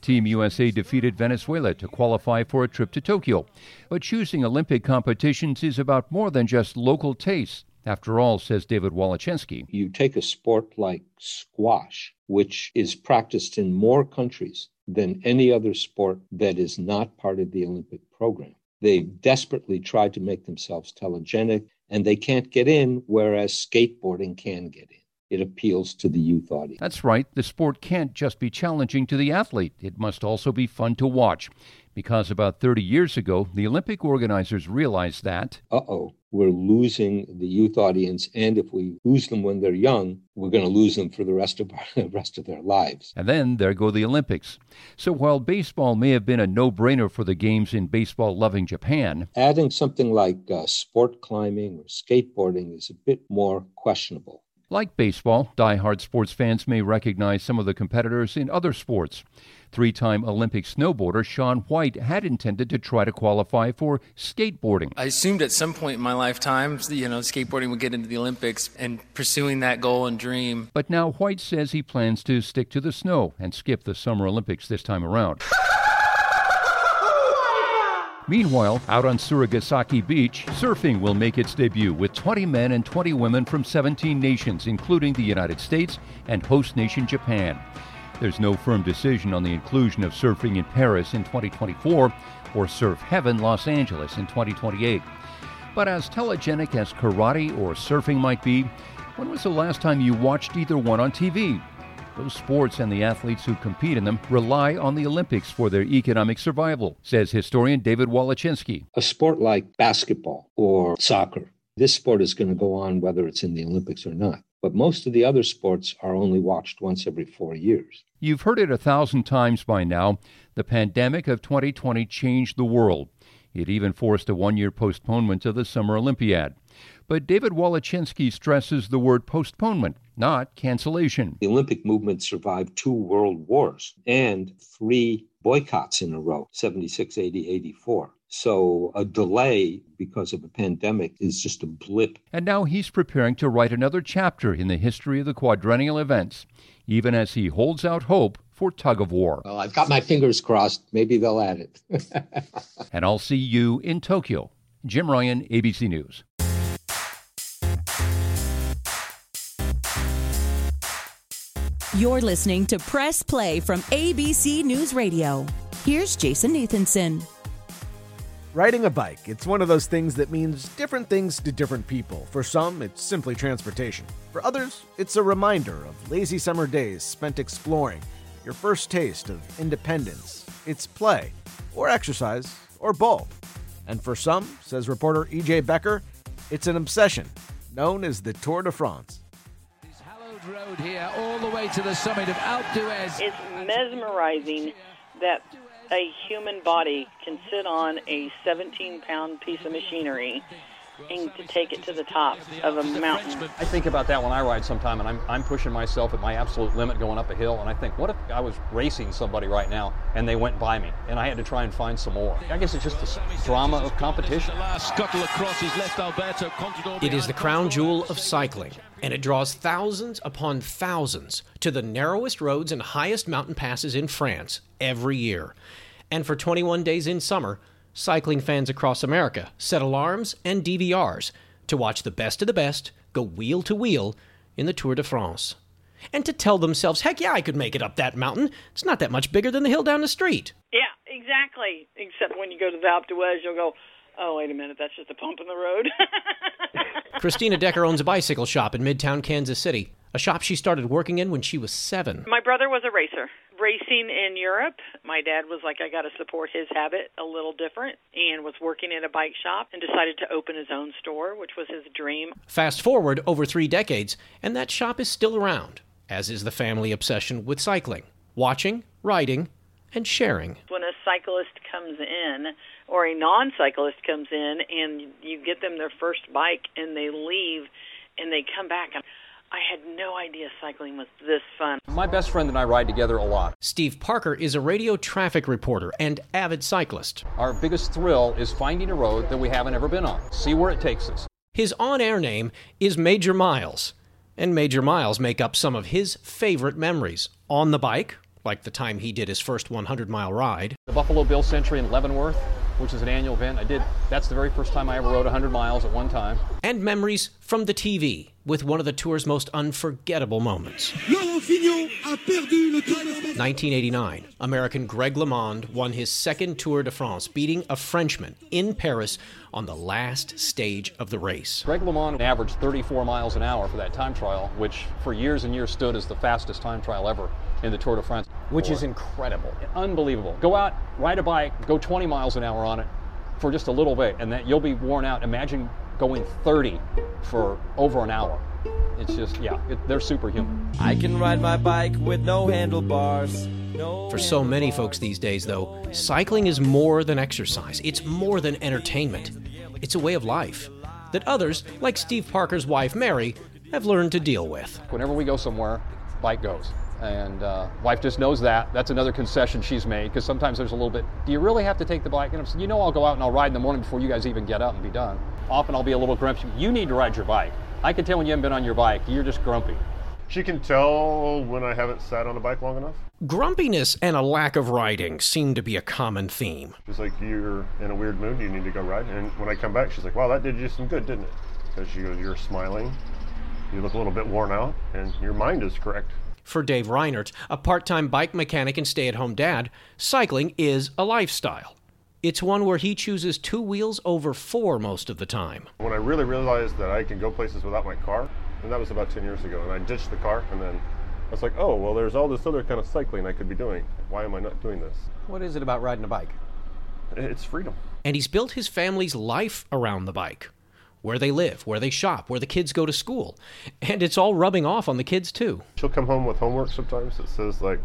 Team USA defeated Venezuela to qualify for a trip to Tokyo. But choosing Olympic competitions is about more than just local taste. After all, says David Walachensky. You take a sport like squash, which is practiced in more countries than any other sport that is not part of the Olympic program. They desperately try to make themselves telegenic, and they can't get in, whereas skateboarding can get in. It appeals to the youth audience. That's right. The sport can't just be challenging to the athlete. It must also be fun to watch. Because about 30 years ago, the Olympic organizers realized that, we're losing the youth audience, and if we lose them when they're young, we're going to lose them for the rest of their lives. And then there go the Olympics. So while baseball may have been a no-brainer for the games in baseball-loving Japan, adding something like sport climbing or skateboarding is a bit more questionable. Like baseball, diehard sports fans may recognize some of the competitors in other sports. 3-time Olympic snowboarder Shaun White had intended to try to qualify for skateboarding. I assumed at some point in my lifetime, skateboarding would get into the Olympics and pursuing that goal and dream. But now White says he plans to stick to the snow and skip the Summer Olympics this time around. Meanwhile, out on Surigasaki Beach, surfing will make its debut with 20 men and 20 women from 17 nations, including the United States and host nation Japan. There's no firm decision on the inclusion of surfing in Paris in 2024 or Surf Heaven Los Angeles in 2028. But as telegenic as karate or surfing might be, when was the last time you watched either one on TV? Those sports and the athletes who compete in them rely on the Olympics for their economic survival, says historian David Wallachinski. A sport like basketball or soccer, this sport is going to go on whether it's in the Olympics or not. But most of the other sports are only watched once every 4 years. You've heard it 1,000 times by now. The pandemic of 2020 changed the world. It even forced a one-year postponement of the Summer Olympiad. But David Wallachinski stresses the word postponement, not cancellation. The Olympic movement survived 2 world wars and 3 boycotts in a row, 76, 80, 84. So a delay because of a pandemic is just a blip. And now he's preparing to write another chapter in the history of the quadrennial events, even as he holds out hope for tug-of-war. Well, I've got my fingers crossed. Maybe they'll add it. And I'll see you in Tokyo. Jim Ryan, ABC News. You're listening to Press Play from ABC News Radio. Here's Jason Nathanson. Riding a bike, it's one of those things that means different things to different people. For some, it's simply transportation. For others, it's a reminder of lazy summer days spent exploring, your first taste of independence. It's play, or exercise, or both. And for some, says reporter E.J. Becker, it's an obsession known as the Tour de France. This hallowed road here, all the way to the summit of Alpe d'Huez. It's mesmerizing that a human body can sit on a 17-pound piece of machinery and to take it to the top of a mountain. I think about that when I ride sometime, and I'm pushing myself at my absolute limit going up a hill, and I think, what if I was racing somebody right now and they went by me, and I had to try and find some more? I guess it's just the drama of competition. It is the crown jewel of cycling, and it draws thousands upon thousands to the narrowest roads and highest mountain passes in France every year. And for 21 days in summer, cycling fans across America set alarms and DVRs to watch the best of the best go wheel to wheel in the Tour de France. And to tell themselves, heck yeah, I could make it up that mountain. It's not that much bigger than the hill down the street. Yeah, exactly. Except when you go to the Alpe d'Huez, you'll go, oh, wait a minute, that's just a bump in the road. Christina Decker owns a bicycle shop in Midtown Kansas City, a shop she started working in when she was 7. My brother was a racer. Racing in Europe. My dad was like, I got to support his habit a little different, and was working at a bike shop and decided to open his own store, which was his dream. Fast forward over 3 decades, and that shop is still around, as is the family obsession with cycling, watching, riding, and sharing. When a cyclist comes in, or a non-cyclist comes in, and you get them their first bike, and they leave, and they come back, I had no idea cycling was this fun. My best friend and I ride together a lot. Steve Parker is a radio traffic reporter and avid cyclist. Our biggest thrill is finding a road that we haven't ever been on. See where it takes us. His on-air name is Major Miles. And Major Miles make up some of his favorite memories. On the bike, like the time he did his first 100-mile ride. The Buffalo Bill Century in Leavenworth, which is an annual event I did. That's the very first time I ever rode 100 miles at one time. And memories from the TV, with one of the tour's most unforgettable moments. 1989, American Greg LeMond won his second Tour de France, beating a Frenchman in Paris on the last stage of the race. Greg LeMond averaged 34 miles an hour for that time trial, which for years and years stood as the fastest time trial ever in the Tour de France. Which is incredible, unbelievable. Go out, ride a bike, go 20 miles an hour on it for just a little bit, and that you'll be worn out. Imagine going 30 for over an hour. It's just, they're superhuman. I can ride my bike with no handlebars. For so many folks these days, though, cycling is more than exercise. It's more than entertainment. It's a way of life that others, like Steve Parker's wife, Mary, have learned to deal with. Whenever we go somewhere, bike goes. And wife just knows that. That's another concession she's made, because sometimes there's a little bit, do you really have to take the bike? And I'm saying, I'll go out and I'll ride in the morning before you guys even get up and be done. Often I'll be a little grumpy. You need to ride your bike. I can tell when you haven't been on your bike, you're just grumpy. She can tell when I haven't sat on a bike long enough. Grumpiness and a lack of riding seem to be a common theme. She's like, you're in a weird mood, you need to go ride. And when I come back, she's like, wow, that did you some good, didn't it? Because she goes, you're smiling, you look a little bit worn out, and your mind is correct. For Dave Reinert, a part-time bike mechanic and stay-at-home dad, cycling is a lifestyle. It's one where he chooses 2 wheels over 4 most of the time. When I really realized that I can go places without my car, and that was about 10 years ago, and I ditched the car and then I was like, oh, well, there's all this other kind of cycling I could be doing. Why am I not doing this? What is it about riding a bike? It's freedom. And he's built his family's life around the bike. Where they live, where they shop, where the kids go to school. And it's all rubbing off on the kids, too. She'll come home with homework sometimes that says, like,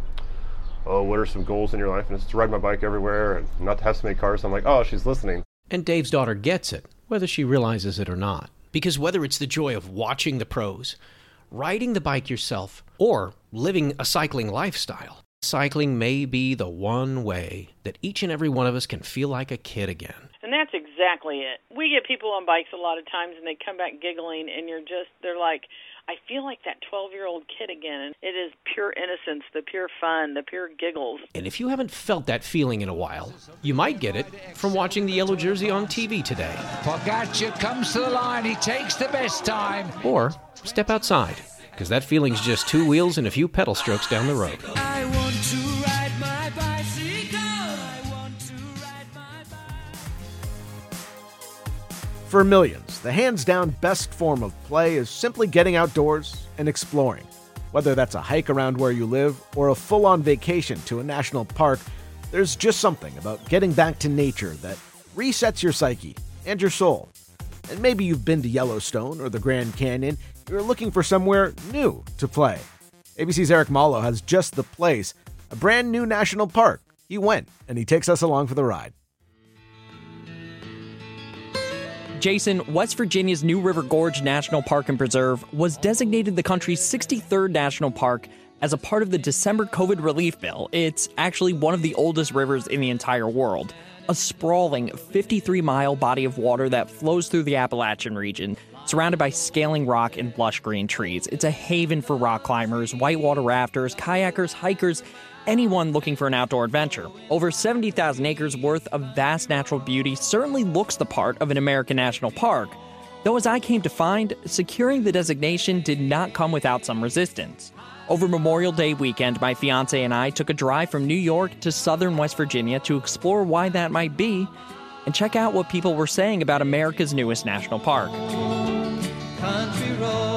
oh, what are some goals in your life? And it's to ride my bike everywhere and not to have so many cars. I'm like, oh, she's listening. And Dave's daughter gets it, whether she realizes it or not. Because whether it's the joy of watching the pros, riding the bike yourself, or living a cycling lifestyle, cycling may be the one way that each and every one of us can feel like a kid again. And that's exactly it. We get people on bikes a lot of times and they come back giggling and they're like, I feel like that 12-year-old kid again. And it is pure innocence, the pure fun, the pure giggles. And if you haven't felt that feeling in a while, you might get it from watching the yellow jersey on TV today. Pogacar comes to the line, he takes the best time. Or step outside, because that feeling's just two wheels and a few pedal strokes down the road. I want to ride my bicycle. I want to ride my bicycle. For millions, the hands-down best form of play is simply getting outdoors and exploring. Whether that's a hike around where you live or a full-on vacation to a national park, there's just something about getting back to nature that resets your psyche and your soul. And maybe you've been to Yellowstone or the Grand Canyon. You're looking for somewhere new to play. ABC's Eric Malo has just the place, a brand new national park. He went, and he takes us along for the ride. Jason, West Virginia's New River Gorge National Park and Preserve was designated the country's 63rd national park as a part of the December COVID relief bill. It's actually one of the oldest rivers in the entire world, a sprawling 53-mile body of water that flows through the Appalachian region, surrounded by scaling rock and lush green trees. It's a haven for rock climbers, whitewater rafters, kayakers, hikers, anyone looking for an outdoor adventure. Over 70,000 acres worth of vast natural beauty certainly looks the part of an American national park. Though, as I came to find, securing the designation did not come without some resistance. Over Memorial Day weekend, my fiancé and I took a drive from New York to southern West Virginia to explore why that might be and check out what people were saying about America's newest national park. Country road.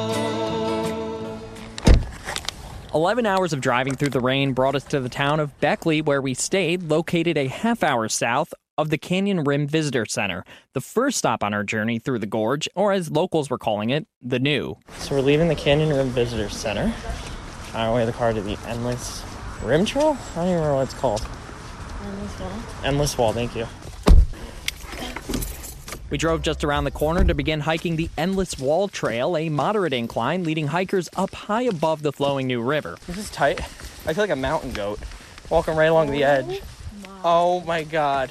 11 hours of driving through the rain brought us to the town of Beckley, where we stayed, located a half hour south of the Canyon Rim Visitor Center, the first stop on our journey through the gorge, or as locals were calling it, the new. So we're leaving the Canyon Rim Visitor Center, on our way the car to the Endless Rim Trail? I don't even remember what it's called. Endless Wall? Endless Wall, thank you. We drove just around the corner to begin hiking the Endless Wall Trail, a moderate incline leading hikers up high above the flowing New River. This is tight. I feel like a mountain goat walking right along the edge. Oh my God.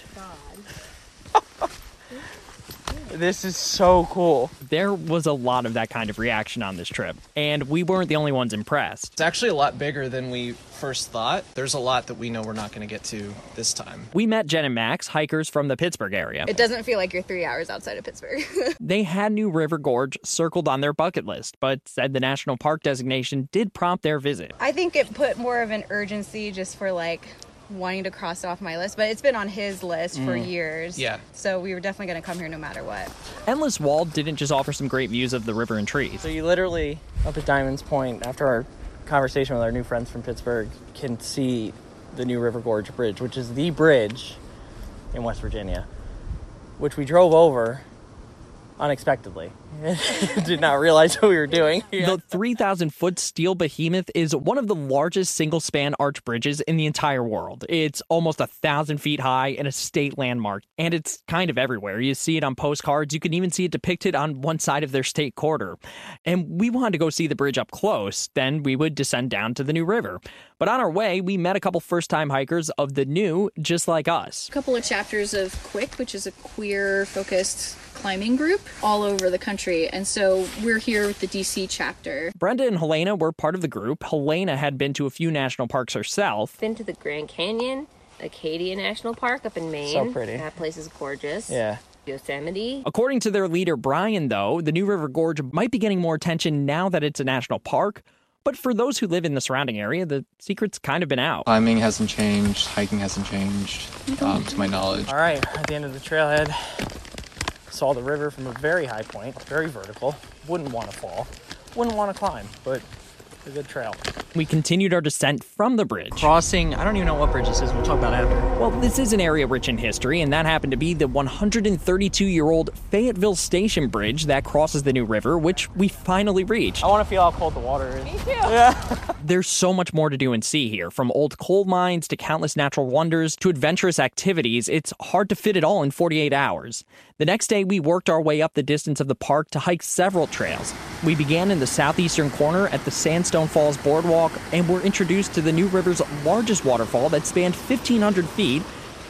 This is so cool. There was a lot of that kind of reaction on this trip, and we weren't the only ones impressed. It's actually a lot bigger than we first thought. There's a lot that we know we're not going to get to this time. We met Jen and Max, hikers from the Pittsburgh area. It doesn't feel like you're 3 hours outside of Pittsburgh. They had New River Gorge circled on their bucket list, but said the national park designation did prompt their visit. I think it put more of an urgency just for, like, wanting to cross it off my list, but it's been on his list for years. Yeah. So we were definitely going to come here no matter what. Endless Wall didn't just offer some great views of the river and trees. So you literally, up at Diamond's Point, after our conversation with our new friends from Pittsburgh, can see the New River Gorge Bridge, which is the bridge in West Virginia, which we drove over unexpectedly. Did not realize what we were doing. Yeah. The 3,000-foot steel behemoth is one of the largest single-span arch bridges in the entire world. It's almost 1,000 feet high and a state landmark, and it's kind of everywhere. You see it on postcards. You can even see it depicted on one side of their state quarter. And we wanted to go see the bridge up close. Then we would descend down to the New River. But on our way, we met a couple first-time hikers of the new, just like us. A couple of chapters of QUIC, which is a queer-focused climbing group all over the country. And so we're here with the DC chapter. Brenda and Helena were part of the group. Helena had been to a few national parks herself. Been to the Grand Canyon, Acadia National Park up in Maine. So pretty. That place is gorgeous. Yeah. Yosemite. According to their leader, Brian, though, the New River Gorge might be getting more attention now that it's a national park. But for those who live in the surrounding area, the secret's kind of been out. Climbing hasn't changed. Hiking hasn't changed, to my knowledge. All right, at the end of the trailhead. Saw the river from a very high point, very vertical. Wouldn't want to fall, wouldn't want to climb, but a good trail. We continued our descent from the bridge. Crossing, I don't even know what bridge this is. We'll talk about it after. Well, this is an area rich in history, and that happened to be the 132-year-old Fayetteville Station Bridge that crosses the New River, which we finally reached. I want to feel how cold the water is. Me too. Yeah. There's so much more to do and see here, from old coal mines to countless natural wonders to adventurous activities. It's hard to fit it all in 48 hours. The next day, we worked our way up the distance of the park to hike several trails. We began in the southeastern corner at the Sandstone Falls Boardwalk and were introduced to the New River's largest waterfall that spanned 1,500 feet.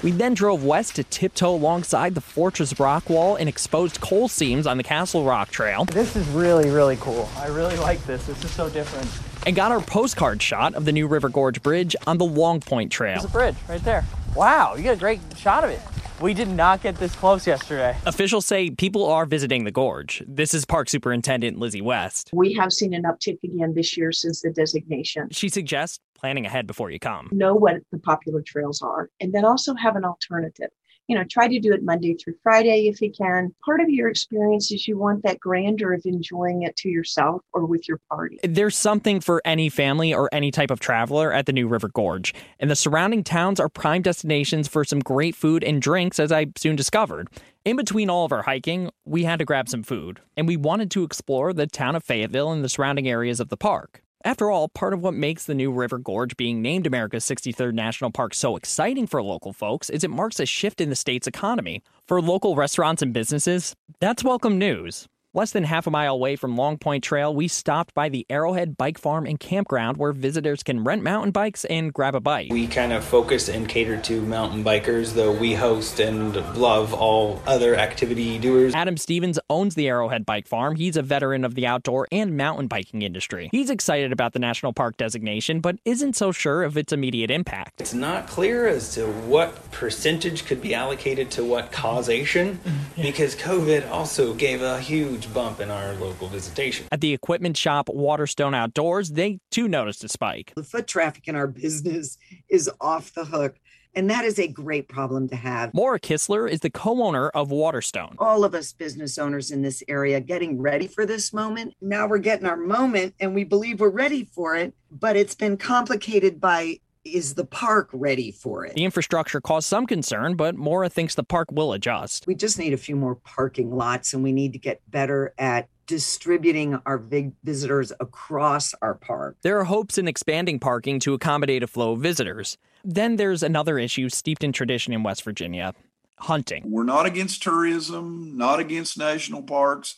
We then drove west to tiptoe alongside the fortress rock wall and exposed coal seams on the Castle Rock Trail. This is really, really cool. I really like this. This is so different. And got our postcard shot of the New River Gorge Bridge on the Long Point Trail. There's a bridge right there. Wow, you get a great shot of it. We did not get this close yesterday. Officials say people are visiting the gorge. This is Park Superintendent Lizzie West. We have seen an uptick again this year since the designation. She suggests planning ahead before you come. Know what the popular trails are, and then also have an alternative. You know, try to do it Monday through Friday if you can. Part of your experience is you want that grandeur of enjoying it to yourself or with your party. There's something for any family or any type of traveler at the New River Gorge. And the surrounding towns are prime destinations for some great food and drinks, as I soon discovered. In between all of our hiking, we had to grab some food. And we wanted to explore the town of Fayetteville and the surrounding areas of the park. After all, part of what makes the New River Gorge being named America's 63rd National Park so exciting for local folks is it marks a shift in the state's economy. For local restaurants and businesses, that's welcome news. Less than half a mile away from Long Point Trail, we stopped by the Arrowhead Bike Farm and Campground, where visitors can rent mountain bikes and grab a bike. We kind of focus and cater to mountain bikers, though we host and love all other activity doers. Adam Stevens owns the Arrowhead Bike Farm. He's a veteran of the outdoor and mountain biking industry. He's excited about the National Park designation, but isn't so sure of its immediate impact. It's not clear as to what percentage could be allocated to what causation, because COVID also gave a huge bump in our local visitation. At the equipment shop Waterstone Outdoors, they too noticed a spike. The foot traffic in our business is off the hook, and that is a great problem to have. Laura Kistler is the co-owner of Waterstone. All of us business owners in this area getting ready for this moment. Now we're getting our moment, and we believe we're ready for it, but it's been complicated by, is the park ready for it? The infrastructure caused some concern, but Maura thinks the park will adjust. We just need a few more parking lots, and we need to get better at distributing our visitors across our park. There are hopes in expanding parking to accommodate a flow of visitors. Then there's another issue steeped in tradition in West Virginia, hunting. We're not against tourism, not against national parks.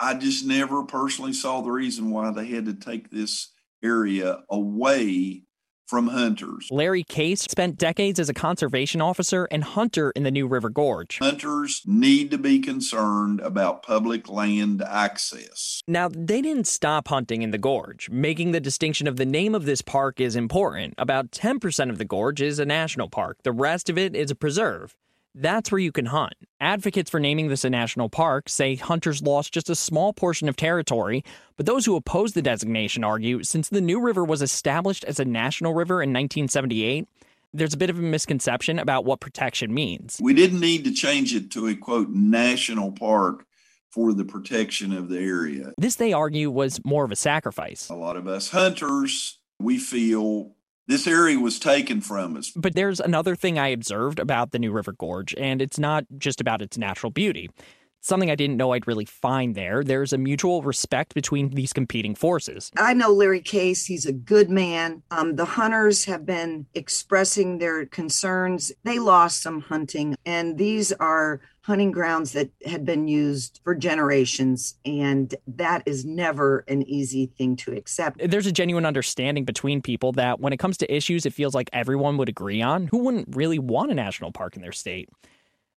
I just never personally saw the reason why they had to take this area away from hunters. Larry Case spent decades as a conservation officer and hunter in the New River Gorge. Hunters need to be concerned about public land access. Now, they didn't stop hunting in the gorge. Making the distinction of the name of this park is important. About 10% of the gorge is a national park. The rest of it is a preserve. That's where you can hunt. Advocates for naming this a national park say hunters lost just a small portion of territory, but those who oppose the designation argue since the New River was established as a national river in 1978, there's a bit of a misconception about what protection means. We didn't need to change it to a, quote, national park for the protection of the area. This, they argue, was more of a sacrifice. A lot of us hunters, we feel this area was taken from us. But there's another thing I observed about the New River Gorge, and it's not just about its natural beauty. It's something I didn't know I'd really find there. There's a mutual respect between these competing forces. I know Larry Case. He's a good man. The hunters have been expressing their concerns. They lost some hunting, and these are hunting grounds that had been used for generations, and that is never an easy thing to accept. There's a genuine understanding between people that when it comes to issues it feels like everyone would agree on. Who wouldn't really want a national park in their state?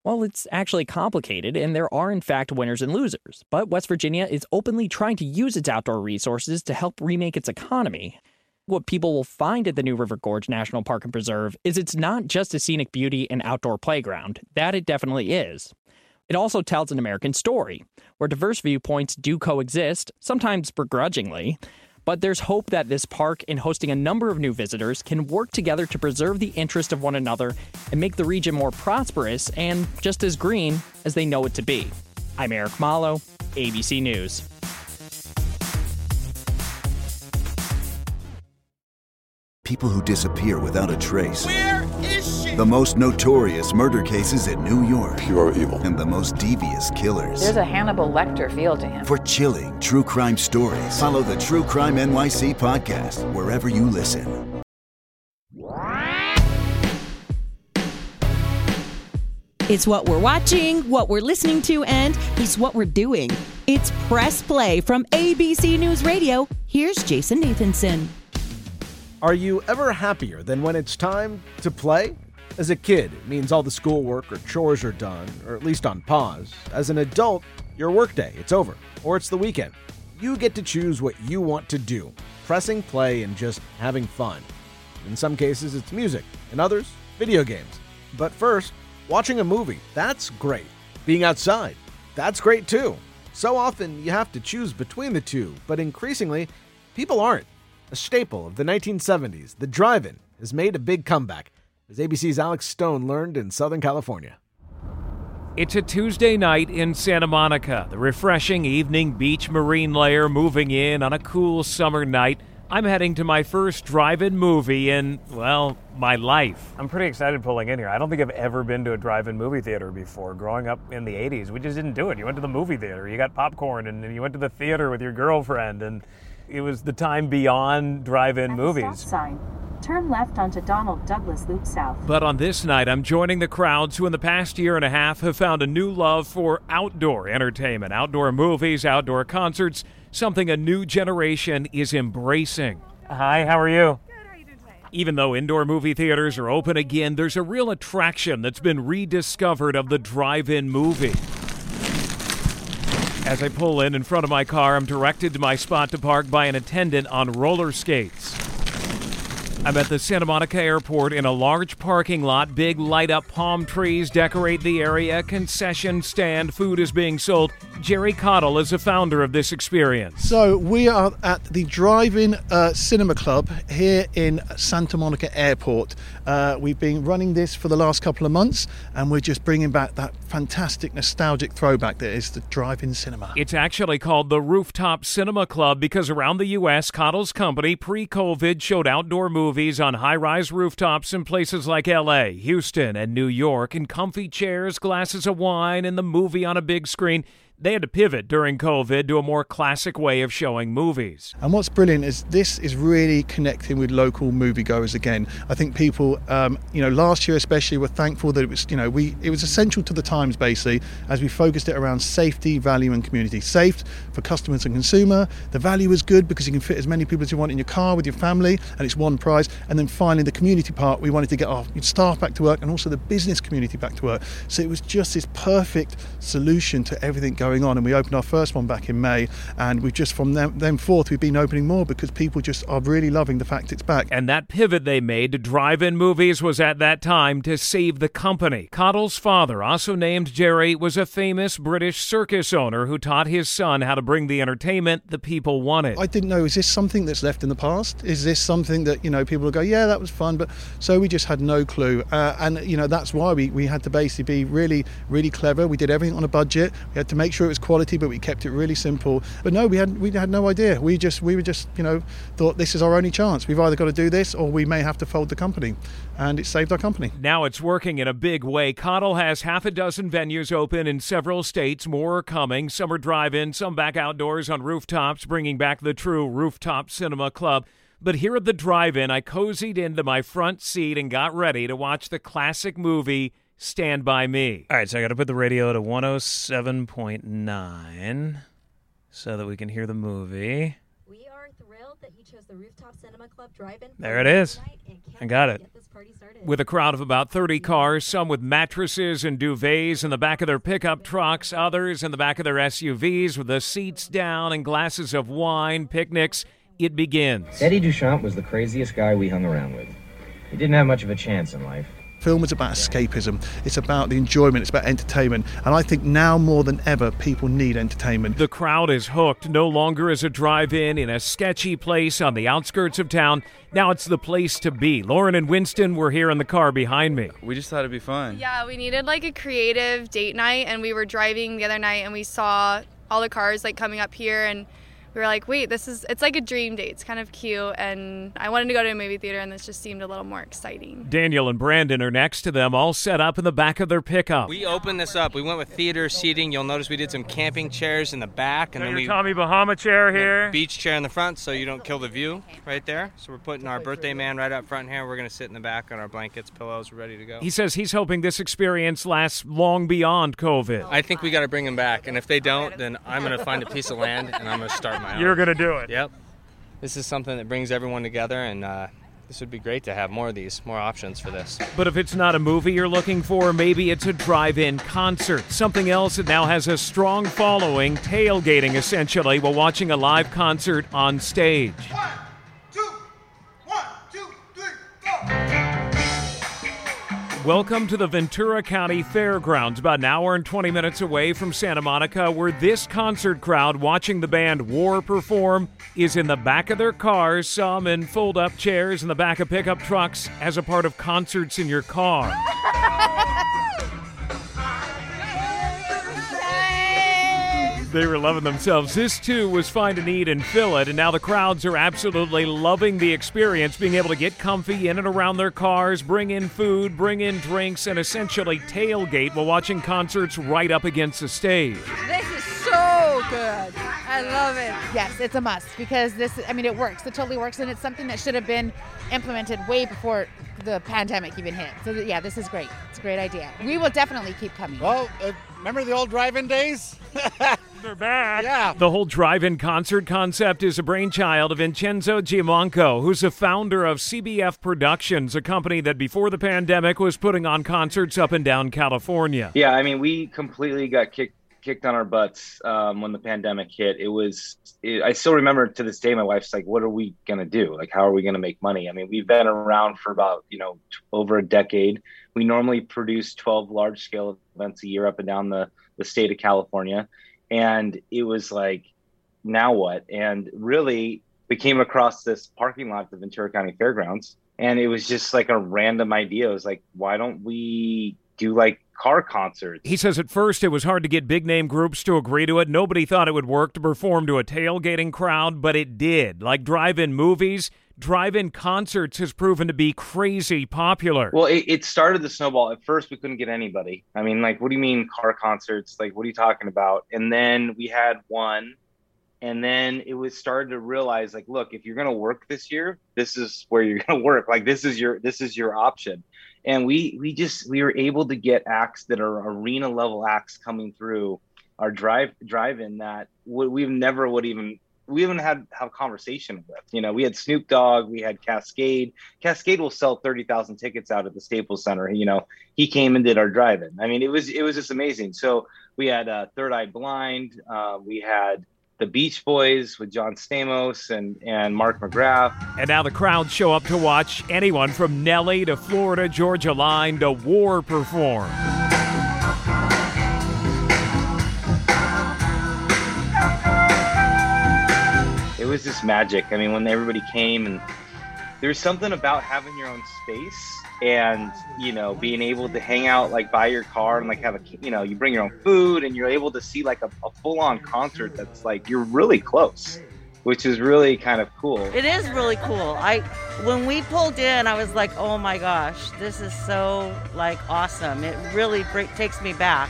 Well, it's actually complicated, and there are, in fact, winners and losers. But West Virginia is openly trying to use its outdoor resources to help remake its economy. What people will find at the New River Gorge National Park and Preserve is it's not just a scenic beauty and outdoor playground. That it definitely is. It also tells an American story, where diverse viewpoints do coexist, sometimes begrudgingly. But there's hope that this park, in hosting a number of new visitors, can work together to preserve the interest of one another and make the region more prosperous and just as green as they know it to be. I'm Eric Malo, ABC News. people who disappear without a trace. Where is she? The most notorious murder cases in New York. Pure evil. And the most devious killers. There's a Hannibal Lecter feel to him. For chilling true crime stories, follow the True Crime NYC podcast wherever you listen. It's what we're watching, what we're listening to, and it's what we're doing. It's Press Play from ABC News Radio. Here's Jason Nathanson. Are you ever happier than when it's time to play? As a kid, it means all the schoolwork or chores are done, or at least on pause. As an adult, your workday, it's over, or it's the weekend. You get to choose what you want to do, pressing play and just having fun. In some cases, it's music. In others, video games. But first, watching a movie, that's great. Being outside, that's great too. So often you have to choose between the two, but increasingly, people aren't. A staple of the 1970s, the drive-in has made a big comeback, as ABC's Alex Stone learned in Southern California. It's a Tuesday night in Santa Monica, the refreshing evening beach marine layer moving in on a cool summer night. I'm heading to my first drive-in movie in, well, my life. I'm pretty excited pulling in here. I don't think I've ever been to a drive-in movie theater before. Growing up in the 80s, we just didn't do it. You went to the movie theater, you got popcorn, and you went to the theater with your girlfriend, and it was the time beyond drive-in movies. Sign. Turn left onto Donald Douglas Loop South. But on this night, I'm joining the crowds who in the past year and a half have found a new love for outdoor entertainment, outdoor movies, outdoor concerts, something a new generation is embracing. Hi, how are you? Good, how are you doing today? Even though indoor movie theaters are open again, there's a real attraction that's been rediscovered of the drive-in movie. As I pull in front of my car, I'm directed to my spot to park by an attendant on roller skates. I'm at the Santa Monica Airport in a large parking lot. Big light-up palm trees decorate the area. Concession stand, food is being sold. Jerry Cottle is the founder of this experience. So we are at the Drive-In Cinema Club here in Santa Monica Airport. We've been running this for the last couple of months, and we're just bringing back that fantastic nostalgic throwback that is the drive-in cinema. It's actually called the Rooftop Cinema Club because around the U.S., Cottle's company pre-COVID showed outdoor movies on high-rise rooftops in places like L.A., Houston, and New York, in comfy chairs, glasses of wine, and the movie on a big screen. They had to pivot during COVID to a more classic way of showing movies. And what's brilliant is this is really connecting with local moviegoers again. I think people, last year especially, were thankful that it was, it was essential to the times, basically, as we focused it around safety, value, and community. Safe for customers and consumer. The value is good because you can fit as many people as you want in your car with your family, and it's one price. And then finally, the community part, we wanted to get our staff back to work and also the business community back to work. So it was just this perfect solution to everything going on. And we opened our first one back in May, and we've just from then forth, we've been opening more because people just are really loving the fact it's back. And that pivot they made to drive-in movies was at that time to save the company. Cottle's father, also named Jerry, was a famous British circus owner who taught his son how to bring the entertainment the people wanted. I didn't know, is this something that's left in the past? Is this something that, people will go, yeah, that was fun, but so we just had no clue. And that's why we had to basically be really, really clever. We did everything on a budget. We had to make sure it was quality, but we kept it really simple. But no, we had no idea. We thought this is our only chance. We've either got to do this or we may have to fold the company. And it saved our company. Now it's working in a big way. Cottle has half a dozen venues open in several states. More are coming. Some are drive-in, some back outdoors on rooftops, bringing back the true Rooftop Cinema Club. But here at the drive-in, I cozied into my front seat and got ready to watch the classic movie Stand By Me. All right, so I got to put the radio to 107.9 so that we can hear the movie. We are thrilled that you chose the Rooftop Cinema Club drive-in. There it is. I got it. With a crowd of about 30 cars, some with mattresses and duvets in the back of their pickup trucks, others in the back of their SUVs with the seats down and glasses of wine, picnics, it begins. Eddie Duchamp was the craziest guy we hung around with. He didn't have much of a chance in life. Film is about escapism. It's about the enjoyment. It's about entertainment. And I think now more than ever, people need entertainment. The crowd is hooked. No longer is a drive-in in a sketchy place on the outskirts of town. Now it's the place to be. Lauren and Winston were here in the car behind me. We just thought it'd be fun. Yeah, we needed a creative date night, and we were driving the other night, and we saw all the cars coming up here, and we were like, wait, it's like a dream date. It's kind of cute. And I wanted to go to a movie theater, and this just seemed a little more exciting. Daniel and Brandon are next to them, all set up in the back of their pickup. We opened this up. We went with theater seating. You'll notice we did some camping chairs in the back. And then we Tommy Bahama chair here. Beach chair in the front so you don't kill the view right there. So we're putting our birthday man right up front here. We're going to sit in the back on our blankets, pillows. We're ready to go. He says he's hoping this experience lasts long beyond COVID. I think we got to bring them back. And if they don't, then I'm going to find a piece of land and I'm going to start my own. You're going to do it. Yep. This is something that brings everyone together, and this would be great to have more of these, more options for this. But if it's not a movie you're looking for, maybe it's a drive-in concert, something else that now has a strong following, tailgating essentially, while watching a live concert on stage. One, two, three, go! Welcome to the Ventura County Fairgrounds, about an hour and 20 minutes away from Santa Monica, where this concert crowd watching the band War perform is in the back of their cars, some in fold-up chairs in the back of pickup trucks as a part of concerts in your car. They were loving themselves. This, too, was Find a Need and Fill It, and now the crowds are absolutely loving the experience, being able to get comfy in and around their cars, bring in food, bring in drinks, and essentially tailgate while watching concerts right up against the stage. This is so good. I love it. Yes, it's a must because it works. It totally works, and it's something that should have been implemented way before the pandemic even hit. So, yeah, this is great. It's a great idea. We will definitely keep coming. Well, remember the old drive-in days? They're back. Yeah. The whole drive-in concert concept is a brainchild of Vincenzo Giamanco, who's the founder of CBF Productions, a company that before the pandemic was putting on concerts up and down California. Yeah, we completely got kicked on our butts when the pandemic hit. I still remember to this day, my wife's like, what are we going to do? Like, how are we going to make money? We've been around for about, over a decade. We normally produce 12 large scale events a year up and down the state of California. And it was like, now what? And really we came across this parking lot at the Ventura County Fairgrounds. And it was just like a random idea. It was like, why don't we do like car concerts? He says at first it was hard to get big name groups to agree to it. Nobody thought it would work to perform to a tailgating crowd, but it did. Like drive-in movies, drive-in concerts has proven to be crazy popular. Well, it started the snowball. At first, we couldn't get anybody. What do you mean car concerts? Like, what are you talking about? And then we had one, and then it was started to realize, like, look, if you're going to work this year, this is where you're going to work. Like, this is your option. And we were able to get acts that are arena level acts coming through our drive-in that we've never would even. We even had a conversation with. We had Snoop Dogg, we had Cascade. Cascade will sell 30,000 tickets out at the Staples Center. He came and did our drive-in. It was just amazing. So we had Third Eye Blind. We had the Beach Boys with John Stamos and Mark McGrath. And now the crowds show up to watch anyone from Nelly to Florida Georgia Line to War perform. It was just magic. When everybody came, and there was something about having your own space and, being able to hang out, like, by your car and, like, have a, you bring your own food and you're able to see, like, a full-on concert that's, like, you're really close, which is really kind of cool. It is really cool. When we pulled in, I was like, oh, my gosh, this is so, like, awesome. It really takes me back,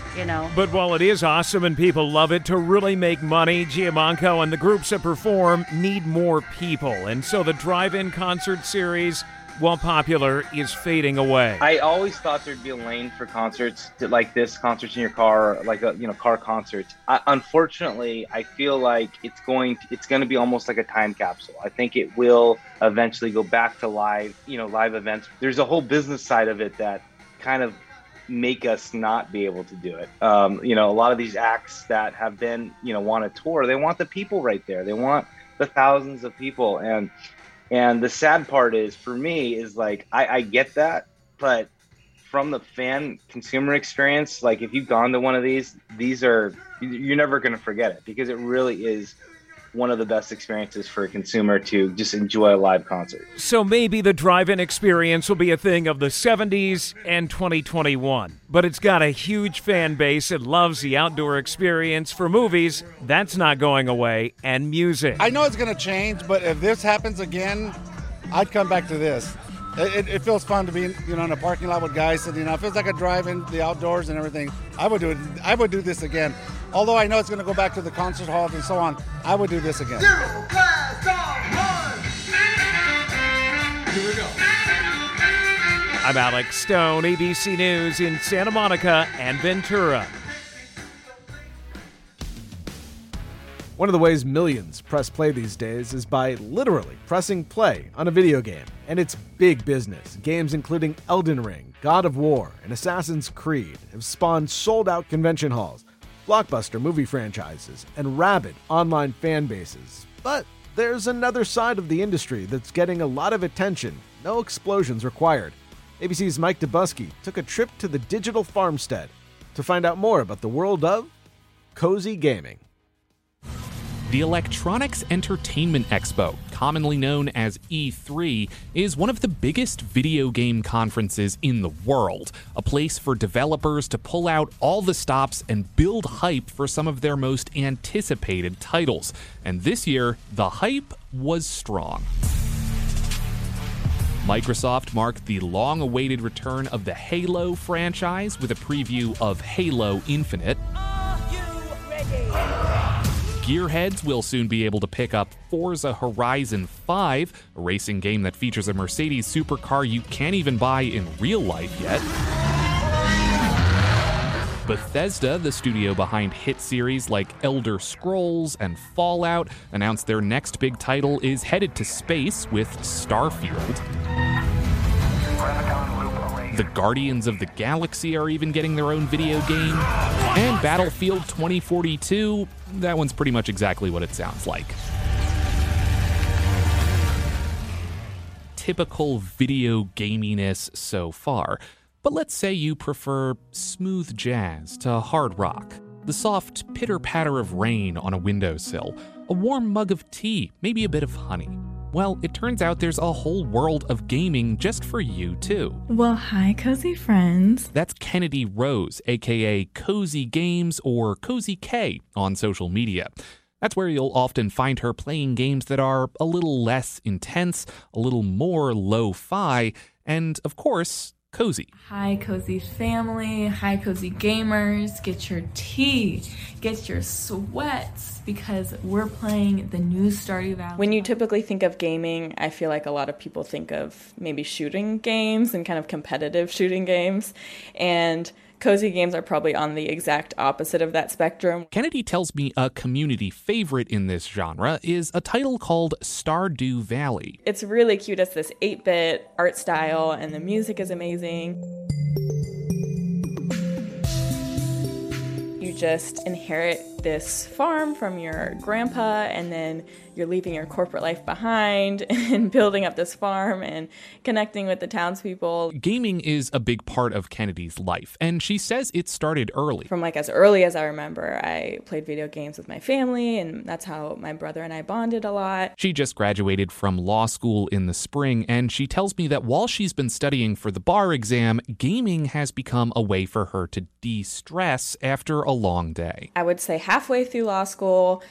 But while it is awesome and people love it, to really make money, Giamanco and the groups that perform need more people. And so the drive-in concert series, while popular, is fading away. I always thought there'd be a lane for concerts like this, concerts in your car, like car concerts. Unfortunately, I feel like it's going to be almost like a time capsule. I think it will eventually go back to live events. There's a whole business side of it that kind of make us not be able to do it. A lot of these acts that have been, want a tour, they want the people right there. They want the thousands of people. And the sad part is, for me, is like, I get that, but from the fan consumer experience, like if you've gone to one of these, you're never going to forget it because it really is one of the best experiences for a consumer to just enjoy a live concert. So maybe the drive-in experience will be a thing of the 70s and 2021. But it's got a huge fan base that loves the outdoor experience for movies. That's not going away. And music. I know it's going to change, but if this happens again, I'd come back to this. It feels fun to be in a parking lot with guys sitting out. It feels like a drive-in, the outdoors and everything. I would do this again. Although I know it's going to go back to the concert halls and so on, I would do this again. Zero, class, dog, one. Here we go. I'm Alex Stone, ABC News in Santa Monica and Ventura. One of the ways millions press play these days is by literally pressing play on a video game. And it's big business. Games including Elden Ring, God of War, and Assassin's Creed have spawned sold-out convention halls, blockbuster movie franchises, and rabid online fan bases. But there's another side of the industry that's getting a lot of attention. No explosions required. ABC's Mike Dubusky took a trip to the digital farmstead to find out more about the world of cozy gaming. The Electronics Entertainment Expo, commonly known as E3, is one of the biggest video game conferences in the world, a place for developers to pull out all the stops and build hype for some of their most anticipated titles. And this year, the hype was strong. Microsoft marked the long-awaited return of the Halo franchise with a preview of Halo Infinite. Are you ready? Gearheads will soon be able to pick up Forza Horizon 5, a racing game that features a Mercedes supercar you can't even buy in real life yet. Bethesda, the studio behind hit series like Elder Scrolls and Fallout, announced their next big title is headed to space with Starfield. The Guardians of the Galaxy are even getting their own video game. And Battlefield 2042, that one's pretty much exactly what it sounds like. Typical video gaminess so far. But let's say you prefer smooth jazz to hard rock, the soft pitter-patter of rain on a windowsill, a warm mug of tea, maybe a bit of honey. Well, it turns out there's a whole world of gaming just for you, too. Well, hi, cozy friends. That's Kennedy Rose, aka Cozy Games or Cozy K on social media. That's where you'll often find her playing games that are a little less intense, a little more lo-fi, and, of course, cozy. Hi, cozy family. Hi, cozy gamers. Get your tea. Get your sweats, because we're playing the new Stardew Valley. When you typically think of gaming, I feel like a lot of people think of maybe shooting games and kind of competitive shooting games. And cozy games are probably on the exact opposite of that spectrum. Kennedy tells me a community favorite in this genre is a title called Stardew Valley. It's really cute. It's this 8-bit art style, and the music is amazing. You just inherit this farm from your grandpa, and then you're leaving your corporate life behind and building up this farm and connecting with the townspeople. Gaming is a big part of Kennedy's life, and she says it started early. From as early as I remember, I played video games with my family, and that's how my brother and I bonded a lot. She just graduated from law school in the spring, and she tells me that while she's been studying for the bar exam, gaming has become a way for her to de-stress after a long day. I would say halfway through law school,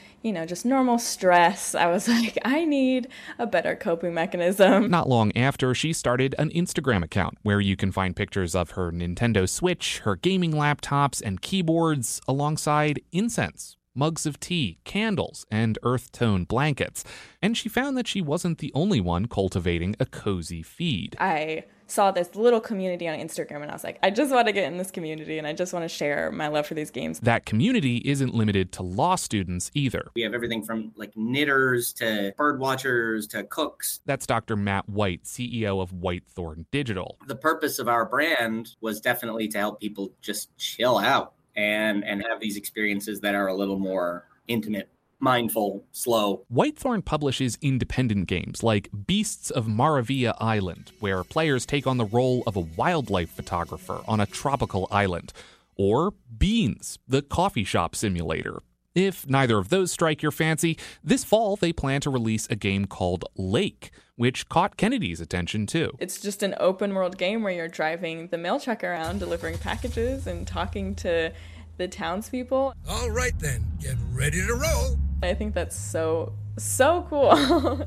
just normal stress, I was like, I need a better coping mechanism. Not long after, she started an Instagram account where you can find pictures of her Nintendo Switch, her gaming laptops, and keyboards alongside incense, mugs of tea, candles, and earth tone blankets. And she found that she wasn't the only one cultivating a cozy feed. I saw this little community on Instagram, and I was like, I just want to get in this community, and I just want to share my love for these games. That community isn't limited to law students either. We have everything from knitters to bird watchers to cooks. That's Dr. Matt White, CEO of Whitethorn Digital. The purpose of our brand was definitely to help people just chill out and have these experiences that are a little more intimate, mindful, slow. Whitethorn publishes independent games like Beasts of Maravilla Island, where players take on the role of a wildlife photographer on a tropical island, or Beans, the coffee shop simulator. If neither of those strike your fancy, this fall they plan to release a game called Lake, which caught Kennedy's attention too. It's just an open world game where you're driving the mail truck around, delivering packages and talking to the townspeople. All right then, get ready to roll. I think that's so cool. I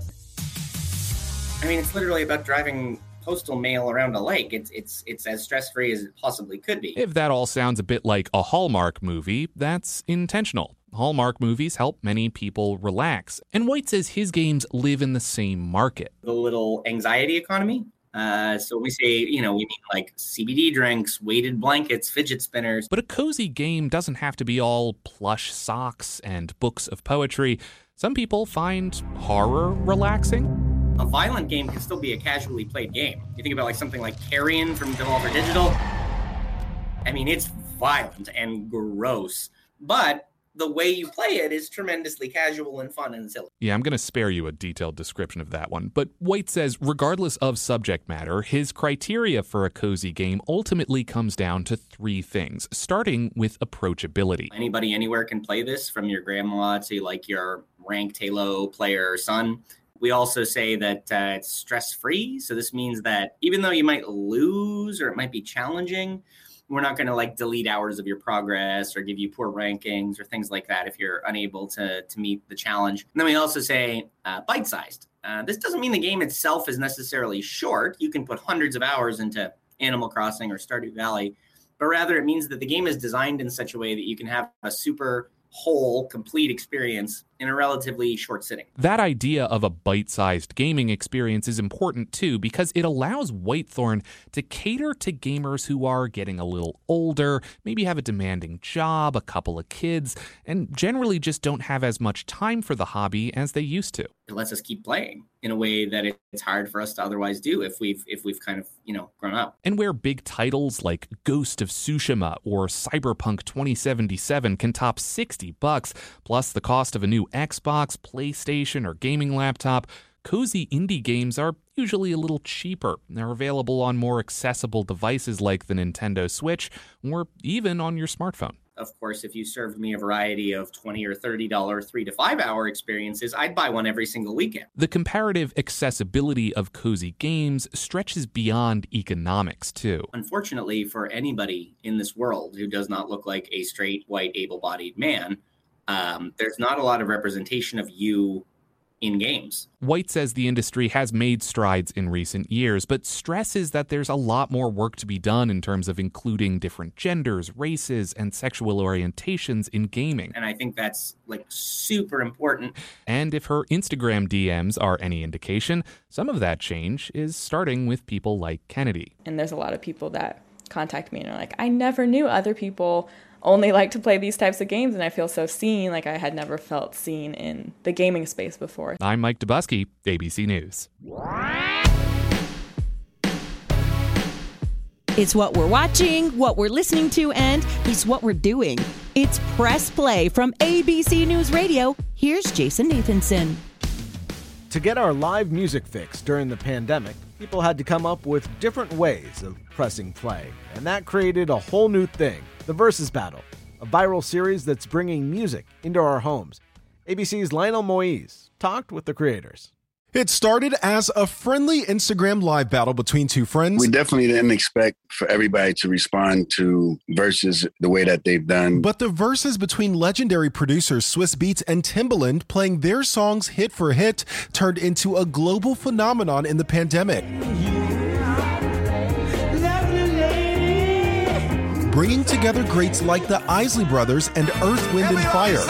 mean, it's literally about driving postal mail around a lake. It's as stress-free as it possibly could be. If that all sounds a bit like a Hallmark movie, that's intentional. Hallmark movies help many people relax. And White says his games live in the same market. The little anxiety economy. So we say, we mean like CBD drinks, weighted blankets, fidget spinners. But a cozy game doesn't have to be all plush socks and books of poetry. Some people find horror relaxing. A violent game can still be a casually played game. You think about like something like Carrion from Devolver Digital. I mean, it's violent and gross, but the way you play it is tremendously casual and fun and silly. Yeah, I'm going to spare you a detailed description of that one. But White says regardless of subject matter, his criteria for a cozy game ultimately comes down to three things, starting with approachability. Anybody anywhere can play this, from your grandma to like your ranked Halo player or son. We also say that it's stress-free. So this means that even though you might lose or it might be challenging, we're not going to like delete hours of your progress or give you poor rankings or things like that if you're unable to meet the challenge. And then we also say bite-sized. This doesn't mean the game itself is necessarily short. You can put hundreds of hours into Animal Crossing or Stardew Valley, but rather it means that the game is designed in such a way that you can have a super whole, complete experience in a relatively short sitting. That idea of a bite-sized gaming experience is important too, because it allows Whitethorn to cater to gamers who are getting a little older, maybe have a demanding job, a couple of kids, and generally just don't have as much time for the hobby as they used to. It lets us keep playing in a way that it's hard for us to otherwise do if we've kind of, grown up. And where big titles like Ghost of Tsushima or Cyberpunk 2077 can top $60, plus the cost of a new Xbox, PlayStation, or gaming laptop, cozy indie games are usually a little cheaper. They're available on more accessible devices like the Nintendo Switch, or even on your smartphone. Of course, if you served me a variety of $20 or $30 3 to 5 hour experiences, I'd buy one every single weekend. The comparative accessibility of cozy games stretches beyond economics, too. Unfortunately, for anybody in this world who does not look like a straight, white, able-bodied man, there's not a lot of representation of you in games. White says the industry has made strides in recent years, but stresses that there's a lot more work to be done in terms of including different genders, races, and sexual orientations in gaming. And I think that's like super important. And if her Instagram DMs are any indication, some of that change is starting with people like Kennedy. And there's a lot of people that contact me and are like, I never knew other people only like to play these types of games, and I feel so seen, like I had never felt seen in the gaming space before. I'm Mike Dubusky, ABC News. It's what we're watching, what we're listening to, and it's what we're doing. It's Press Play from ABC News Radio. Here's Jason Nathanson. To get our live music fix during the pandemic, people had to come up with different ways of pressing play, and that created a whole new thing. The Versus Battle, a viral series that's bringing music into our homes. ABC's Lionel Moyes talked with the creators. It started as a friendly Instagram live battle between two friends. We definitely didn't expect for everybody to respond to Versus the way that they've done. But the Verses between legendary producers Swiss Beats and Timbaland playing their songs hit for hit turned into a global phenomenon in the pandemic. Bringing together greats like the Isley Brothers and Earth, Wind & Fire.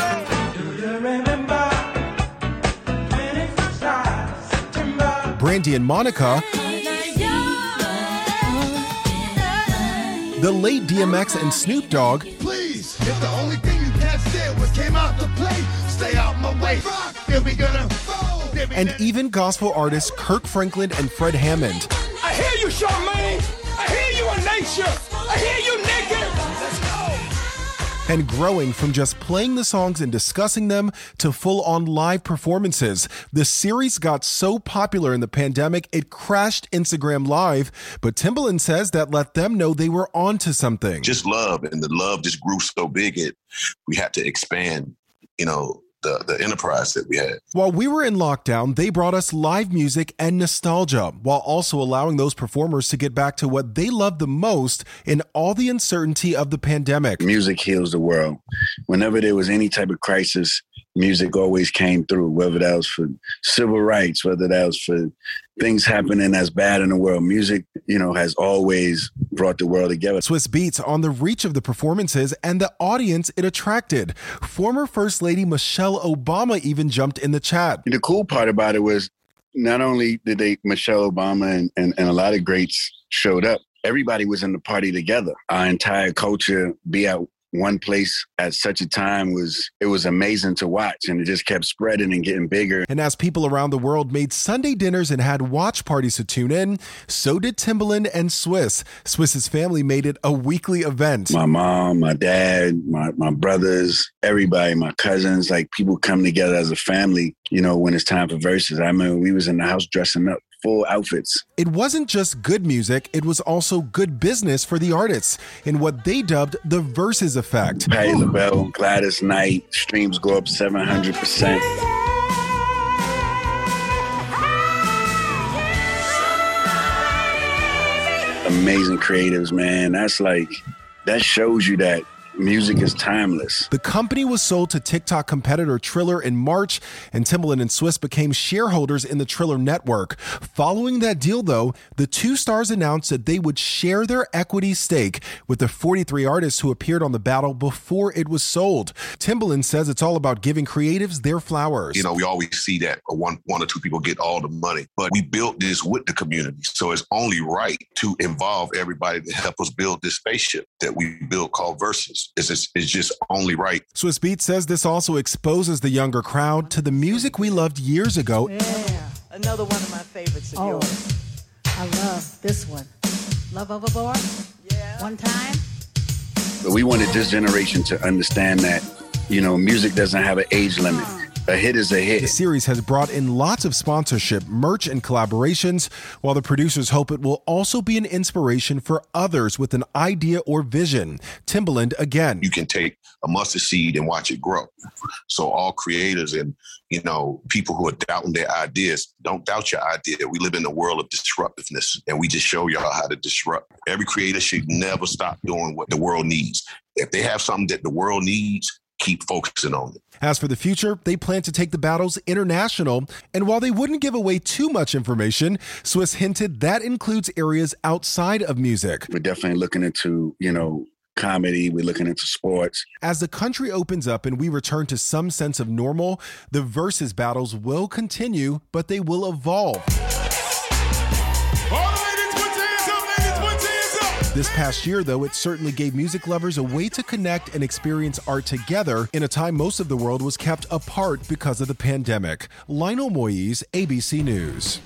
Brandy and Monica. The late DMX and Snoop Dogg. Please, if the only thing you can't say was came out to play, stay out my way. If we gonna fold. And even gospel artists Kirk Franklin and Fred Hammond. I hear you, Charmaine. I hear you, Anisha. I hear you, nigga! Let's go! And growing from just playing the songs and discussing them to full-on live performances, the series got so popular in the pandemic, it crashed Instagram Live. But Timbaland says that let them know they were onto something. Just love, and the love just grew so big, we had to expand you know, the enterprise that we had. While we were in lockdown, they brought us live music and nostalgia, while also allowing those performers to get back to what they loved the most in all the uncertainty of the pandemic. Music heals the world. Whenever there was any type of crisis, music always came through, whether that was for civil rights, whether that was for things happening as bad in the world. Music, you know, has always brought the world together. Swiss beats on the reach of the performances and the audience it attracted. Former First Lady Michelle Obama even jumped in the chat. The cool part about it was not only did Michelle Obama and a lot of greats showed up, everybody was in the party together. Our entire culture be out one place at such a time was amazing to watch, and it just kept spreading and getting bigger. And as people around the world made Sunday dinners and had watch parties to tune in, so did Timbaland and Swiss. Swiss's family made it a weekly event. My mom, my dad, my brothers, everybody, my cousins, like people come together as a family, you know, when it's time for verses. I mean, we was in the house dressing up. Full outfits. It wasn't just good music, it was also good business for the artists in what they dubbed the Versus Effect. Patti LaBelle, Gladys Knight, streams go up 700%. Amazing creatives, man. That's like, that shows you that music is timeless. The company was sold to TikTok competitor Triller in March, and Timbaland and Swiss became shareholders in the Triller network. Following that deal, though, the two stars announced that they would share their equity stake with the 43 artists who appeared on the battle before it was sold. Timbaland says it's all about giving creatives their flowers. You know, we always see that one or two people get all the money, but we built this with the community, so it's only right to involve everybody to help us build this spaceship that we built called Versus. It's just only right. Swiss Beat says this also exposes the younger crowd to the music we loved years ago. Yeah, another one of my favorites of yours. I love this one. Love Overboard? Yeah. One Time? But we wanted this generation to understand that, you know, music doesn't have an age limit. A hit is a hit. The series has brought in lots of sponsorship, merch, and collaborations, while the producers hope it will also be an inspiration for others with an idea or vision. Timbaland again. You can take a mustard seed and watch it grow. So all creators and, you know, people who are doubting their ideas, don't doubt your idea. We live in a world of disruptiveness, and we just show y'all how to disrupt. Every creator should never stop doing what the world needs. If they have something that the world needs, keep focusing on it. As for the future, they plan to take the battles international, and while they wouldn't give away too much information, Swiss hinted that includes areas outside of music. We're definitely looking into, you know, comedy, we're looking into sports. As the country opens up and we return to some sense of normal, the Versus battles will continue, but they will evolve. This past year, though, it certainly gave music lovers a way to connect and experience art together in a time most of the world was kept apart because of the pandemic. Lionel Moyes, ABC News.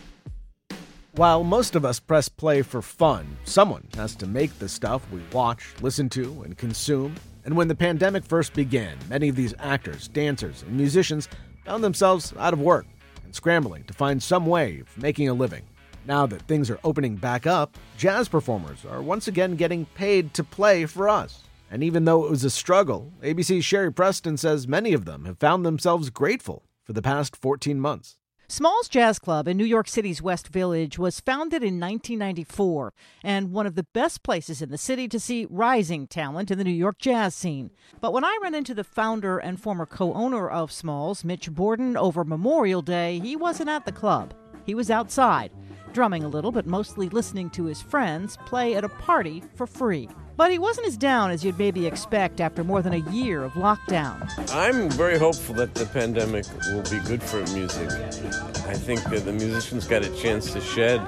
While most of us press play for fun, someone has to make the stuff we watch, listen to, and consume. And when the pandemic first began, many of these actors, dancers, and musicians found themselves out of work and scrambling to find some way of making a living. Now that things are opening back up, jazz performers are once again getting paid to play for us. And even though it was a struggle, ABC's Sherry Preston says many of them have found themselves grateful for the past 14 months. Small's Jazz Club in New York City's West Village was founded in 1994 and one of the best places in the city to see rising talent in the New York jazz scene. But when I ran into the founder and former co-owner of Small's, Mitch Borden, over Memorial Day, he wasn't at the club. He was outside, drumming a little, but mostly listening to his friends play at a party for free. But he wasn't as down as you'd maybe expect after more than a year of lockdown. I'm very hopeful that the pandemic will be good for music. I think that the musicians got a chance to shed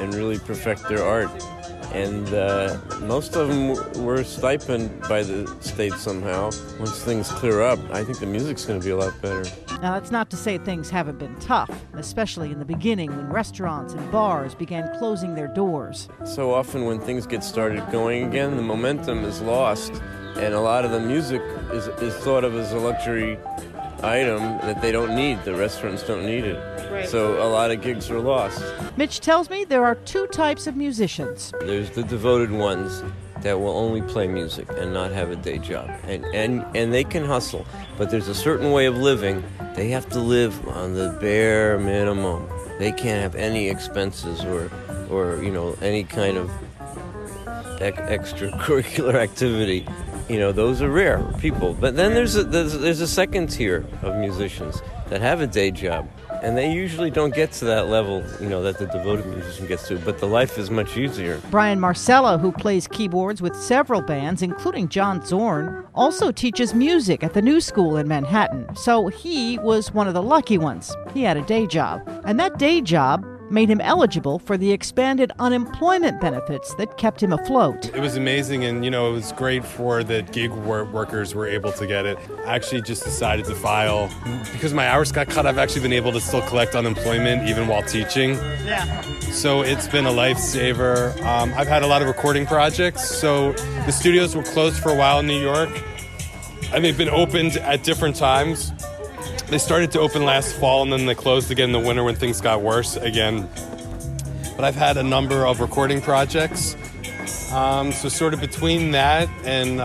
and really perfect their art. And most of them were stipend by the state somehow. Once things clear up, I think the music's going to be a lot better. Now, that's not to say things haven't been tough, especially in the beginning when restaurants and bars began closing their doors. So often when things get started going again, the momentum is lost, and a lot of the music is thought of as a luxury item that they don't need. The restaurants don't need it. Right. So a lot of gigs are lost. Mitch tells me there are two types of musicians. There's the devoted ones that will only play music and not have a day job. And they can hustle, but there's a certain way of living. They have to live on the bare minimum. They can't have any expenses or any kind of extracurricular activity. Those are rare people. But then there's a second tier of musicians that have a day job. And they usually don't get to that level, that the devoted musician gets to, but the life is much easier. Brian Marcello, who plays keyboards with several bands, including John Zorn, also teaches music at the New School in Manhattan. So he was one of the lucky ones. He had a day job. And that day job made him eligible for the expanded unemployment benefits that kept him afloat. It was amazing, and it was great for that gig workers were able to get it. I actually just decided to file. Because my hours got cut, I've actually been able to still collect unemployment even while teaching. Yeah. So it's been a lifesaver. I've had a lot of recording projects, so the studios were closed for a while in New York, and they've been opened at different times. They started to open last fall, and then they closed again in the winter when things got worse again. But I've had a number of recording projects. So sort of between that and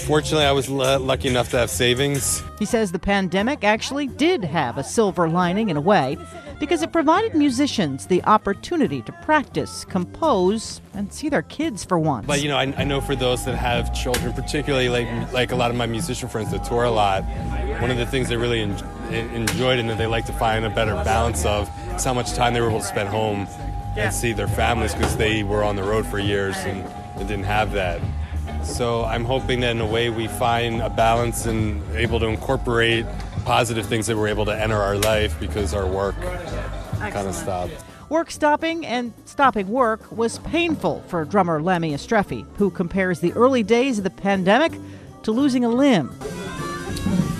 fortunately I was lucky enough to have savings. He says the pandemic actually did have a silver lining in a way, because it provided musicians the opportunity to practice, compose, and see their kids for once. But I know for those that have children, particularly like a lot of my musician friends that tour a lot, one of the things they really enjoyed and that they like to find a better balance of is how much time they were able to spend home and see their families, because they were on the road for years and they didn't have that. So I'm hoping that in a way we find a balance and able to incorporate positive things that we're able to enter our life because our work kind of stopped. Work stopping and stopping work was painful for drummer Lemmy Estrefi, who compares the early days of the pandemic to losing a limb.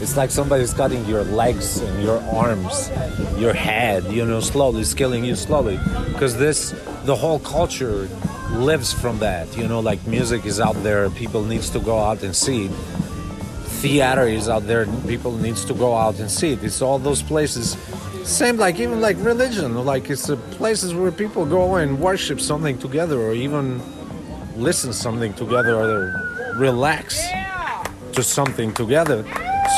It's like somebody's cutting your legs and your arms, your head, slowly, it's killing you slowly. Because the whole culture lives from that, like music is out there, people needs to go out and see it. Theater is out there, people needs to go out and see it. It's all those places, same like even like religion, like it's the places where people go and worship something together or even listen something together or relax to something together.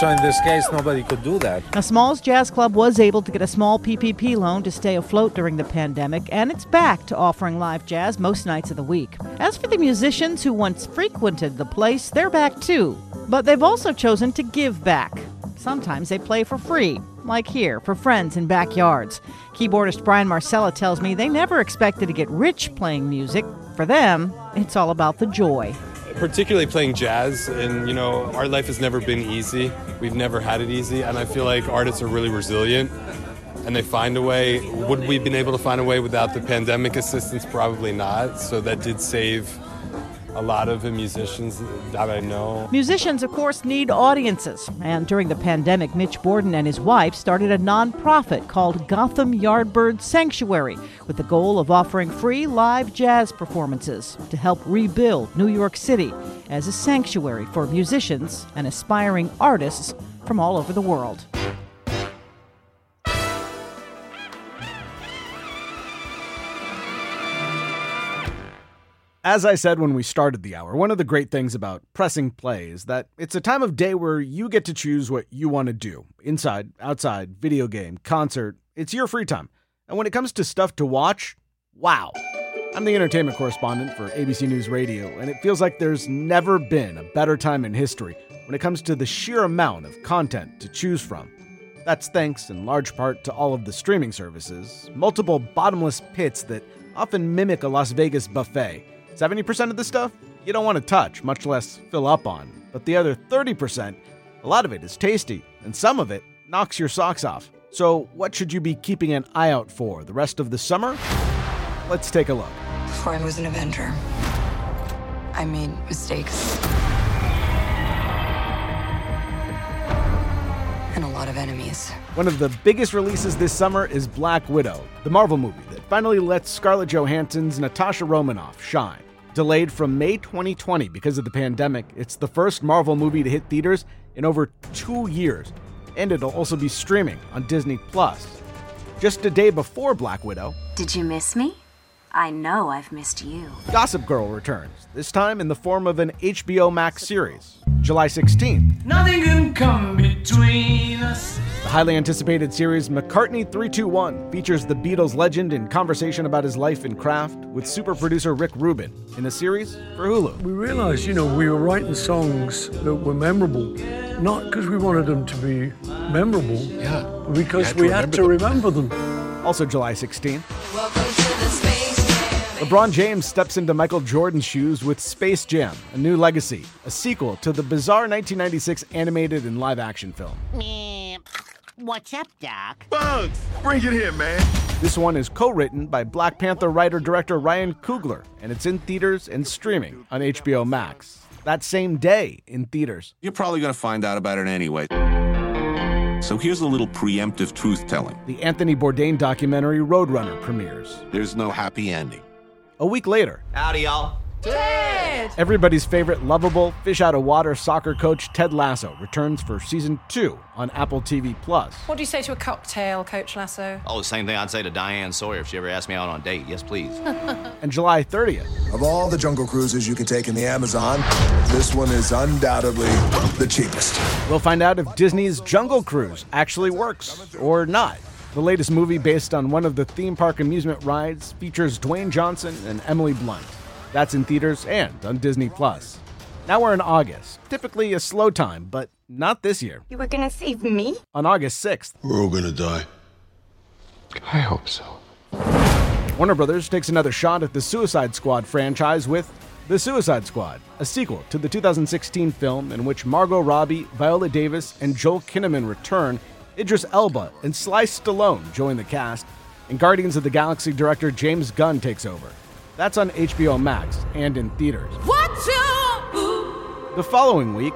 So in this case, nobody could do that. Now, Smalls Jazz Club was able to get a small PPP loan to stay afloat during the pandemic, and it's back to offering live jazz most nights of the week. As for the musicians who once frequented the place, they're back too. But they've also chosen to give back. Sometimes they play for free, like here, for friends in backyards. Keyboardist Brian Marcello tells me they never expected to get rich playing music. For them, it's all about the joy. Particularly playing jazz, and our life has never been easy. We've never had it easy, and I feel like artists are really resilient and they find a way. Would we have been able to find a way without the pandemic assistance? Probably not. So that did save a lot of the musicians that I know. Musicians, of course, need audiences. And during the pandemic, Mitch Borden and his wife started a nonprofit called Gotham Yardbird Sanctuary with the goal of offering free live jazz performances to help rebuild New York City as a sanctuary for musicians and aspiring artists from all over the world. As I said when we started the hour, one of the great things about pressing play is that it's a time of day where you get to choose what you want to do. Inside, outside, video game, concert, it's your free time. And when it comes to stuff to watch, wow. I'm the entertainment correspondent for ABC News Radio, and it feels like there's never been a better time in history when it comes to the sheer amount of content to choose from. That's thanks in large part to all of the streaming services, multiple bottomless pits that often mimic a Las Vegas buffet. 70% of the stuff you don't want to touch, much less fill up on. But the other 30%, a lot of it is tasty, and some of it knocks your socks off. So what should you be keeping an eye out for the rest of the summer? Let's take a look. Before I was an Avenger, I made mistakes. And a lot of enemies. One of the biggest releases this summer is Black Widow, the Marvel movie that finally lets Scarlett Johansson's Natasha Romanoff shine. Delayed from May 2020 because of the pandemic, it's the first Marvel movie to hit theaters in over 2 years, and it'll also be streaming on Disney+. Just a day before Black Widow... Did you miss me? I know I've missed you. Gossip Girl returns, this time in the form of an HBO Max series, July 16th. Nothing can come between us. The highly anticipated series McCartney 321 features the Beatles legend in conversation about his life and craft with super producer Rick Rubin in a series for Hulu. We realized, we were writing songs that were memorable, not because we wanted them to be memorable, because we had to remember them. Also July 16th. Welcome to the Space Jam. LeBron James steps into Michael Jordan's shoes with Space Jam, A New Legacy, a sequel to the bizarre 1996 animated and live-action film. What's up, Doc? Bugs! Bring it here, man! This one is co-written by Black Panther writer-director Ryan Coogler, and it's in theaters and streaming on HBO Max. That same day in theaters. You're probably going to find out about it anyway. So here's a little preemptive truth-telling. The Anthony Bourdain documentary Roadrunner premieres. There's no happy ending. A week later. Howdy, y'all. Ted! Everybody's favorite lovable, fish-out-of-water soccer coach Ted Lasso returns for Season 2 on Apple TV+. What do you say to a cocktail, Coach Lasso? Oh, the same thing I'd say to Diane Sawyer if she ever asked me out on a date. Yes, please. And July 30th. Of all the jungle cruises you can take in the Amazon, this one is undoubtedly the cheapest. We'll find out if Disney's Jungle Cruise actually works or not. The latest movie based on one of the theme park amusement rides features Dwayne Johnson and Emily Blunt. That's in theaters and on Disney+. Now we're in August, typically a slow time, but not this year. You were gonna save me? On August 6th. We're all gonna die. I hope so. Warner Brothers takes another shot at the Suicide Squad franchise with The Suicide Squad, a sequel to the 2016 film in which Margot Robbie, Viola Davis, and Joel Kinnaman return, Idris Elba and Sly Stallone join the cast, and Guardians of the Galaxy director James Gunn takes over. That's on HBO Max and in theaters. The following week,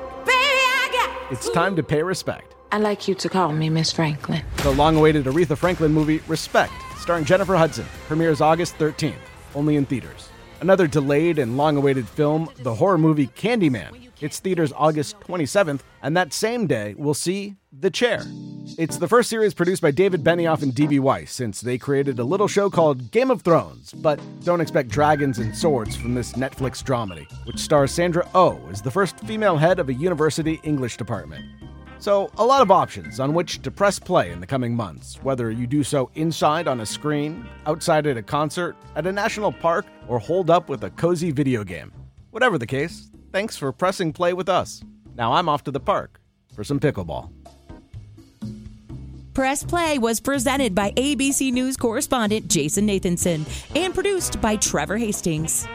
it's time to pay respect. I'd like you to call me Miss Franklin. The long-awaited Aretha Franklin movie, Respect, starring Jennifer Hudson, premieres August 13th, only in theaters. Another delayed and long-awaited film, the horror movie Candyman, hits theaters August 27th, and that same day we'll see The Chair. It's the first series produced by David Benioff and D.B. Weiss since they created a little show called Game of Thrones, but don't expect dragons and swords from this Netflix dramedy, which stars Sandra Oh as the first female head of a university English department. So, a lot of options on which to press play in the coming months, whether you do so inside on a screen, outside at a concert, at a national park, or holed up with a cozy video game. Whatever the case, thanks for pressing play with us. Now I'm off to the park for some pickleball. Press Play was presented by ABC News correspondent Jason Nathanson and produced by Trevor Hastings.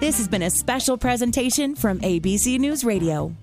This has been a special presentation from ABC News Radio.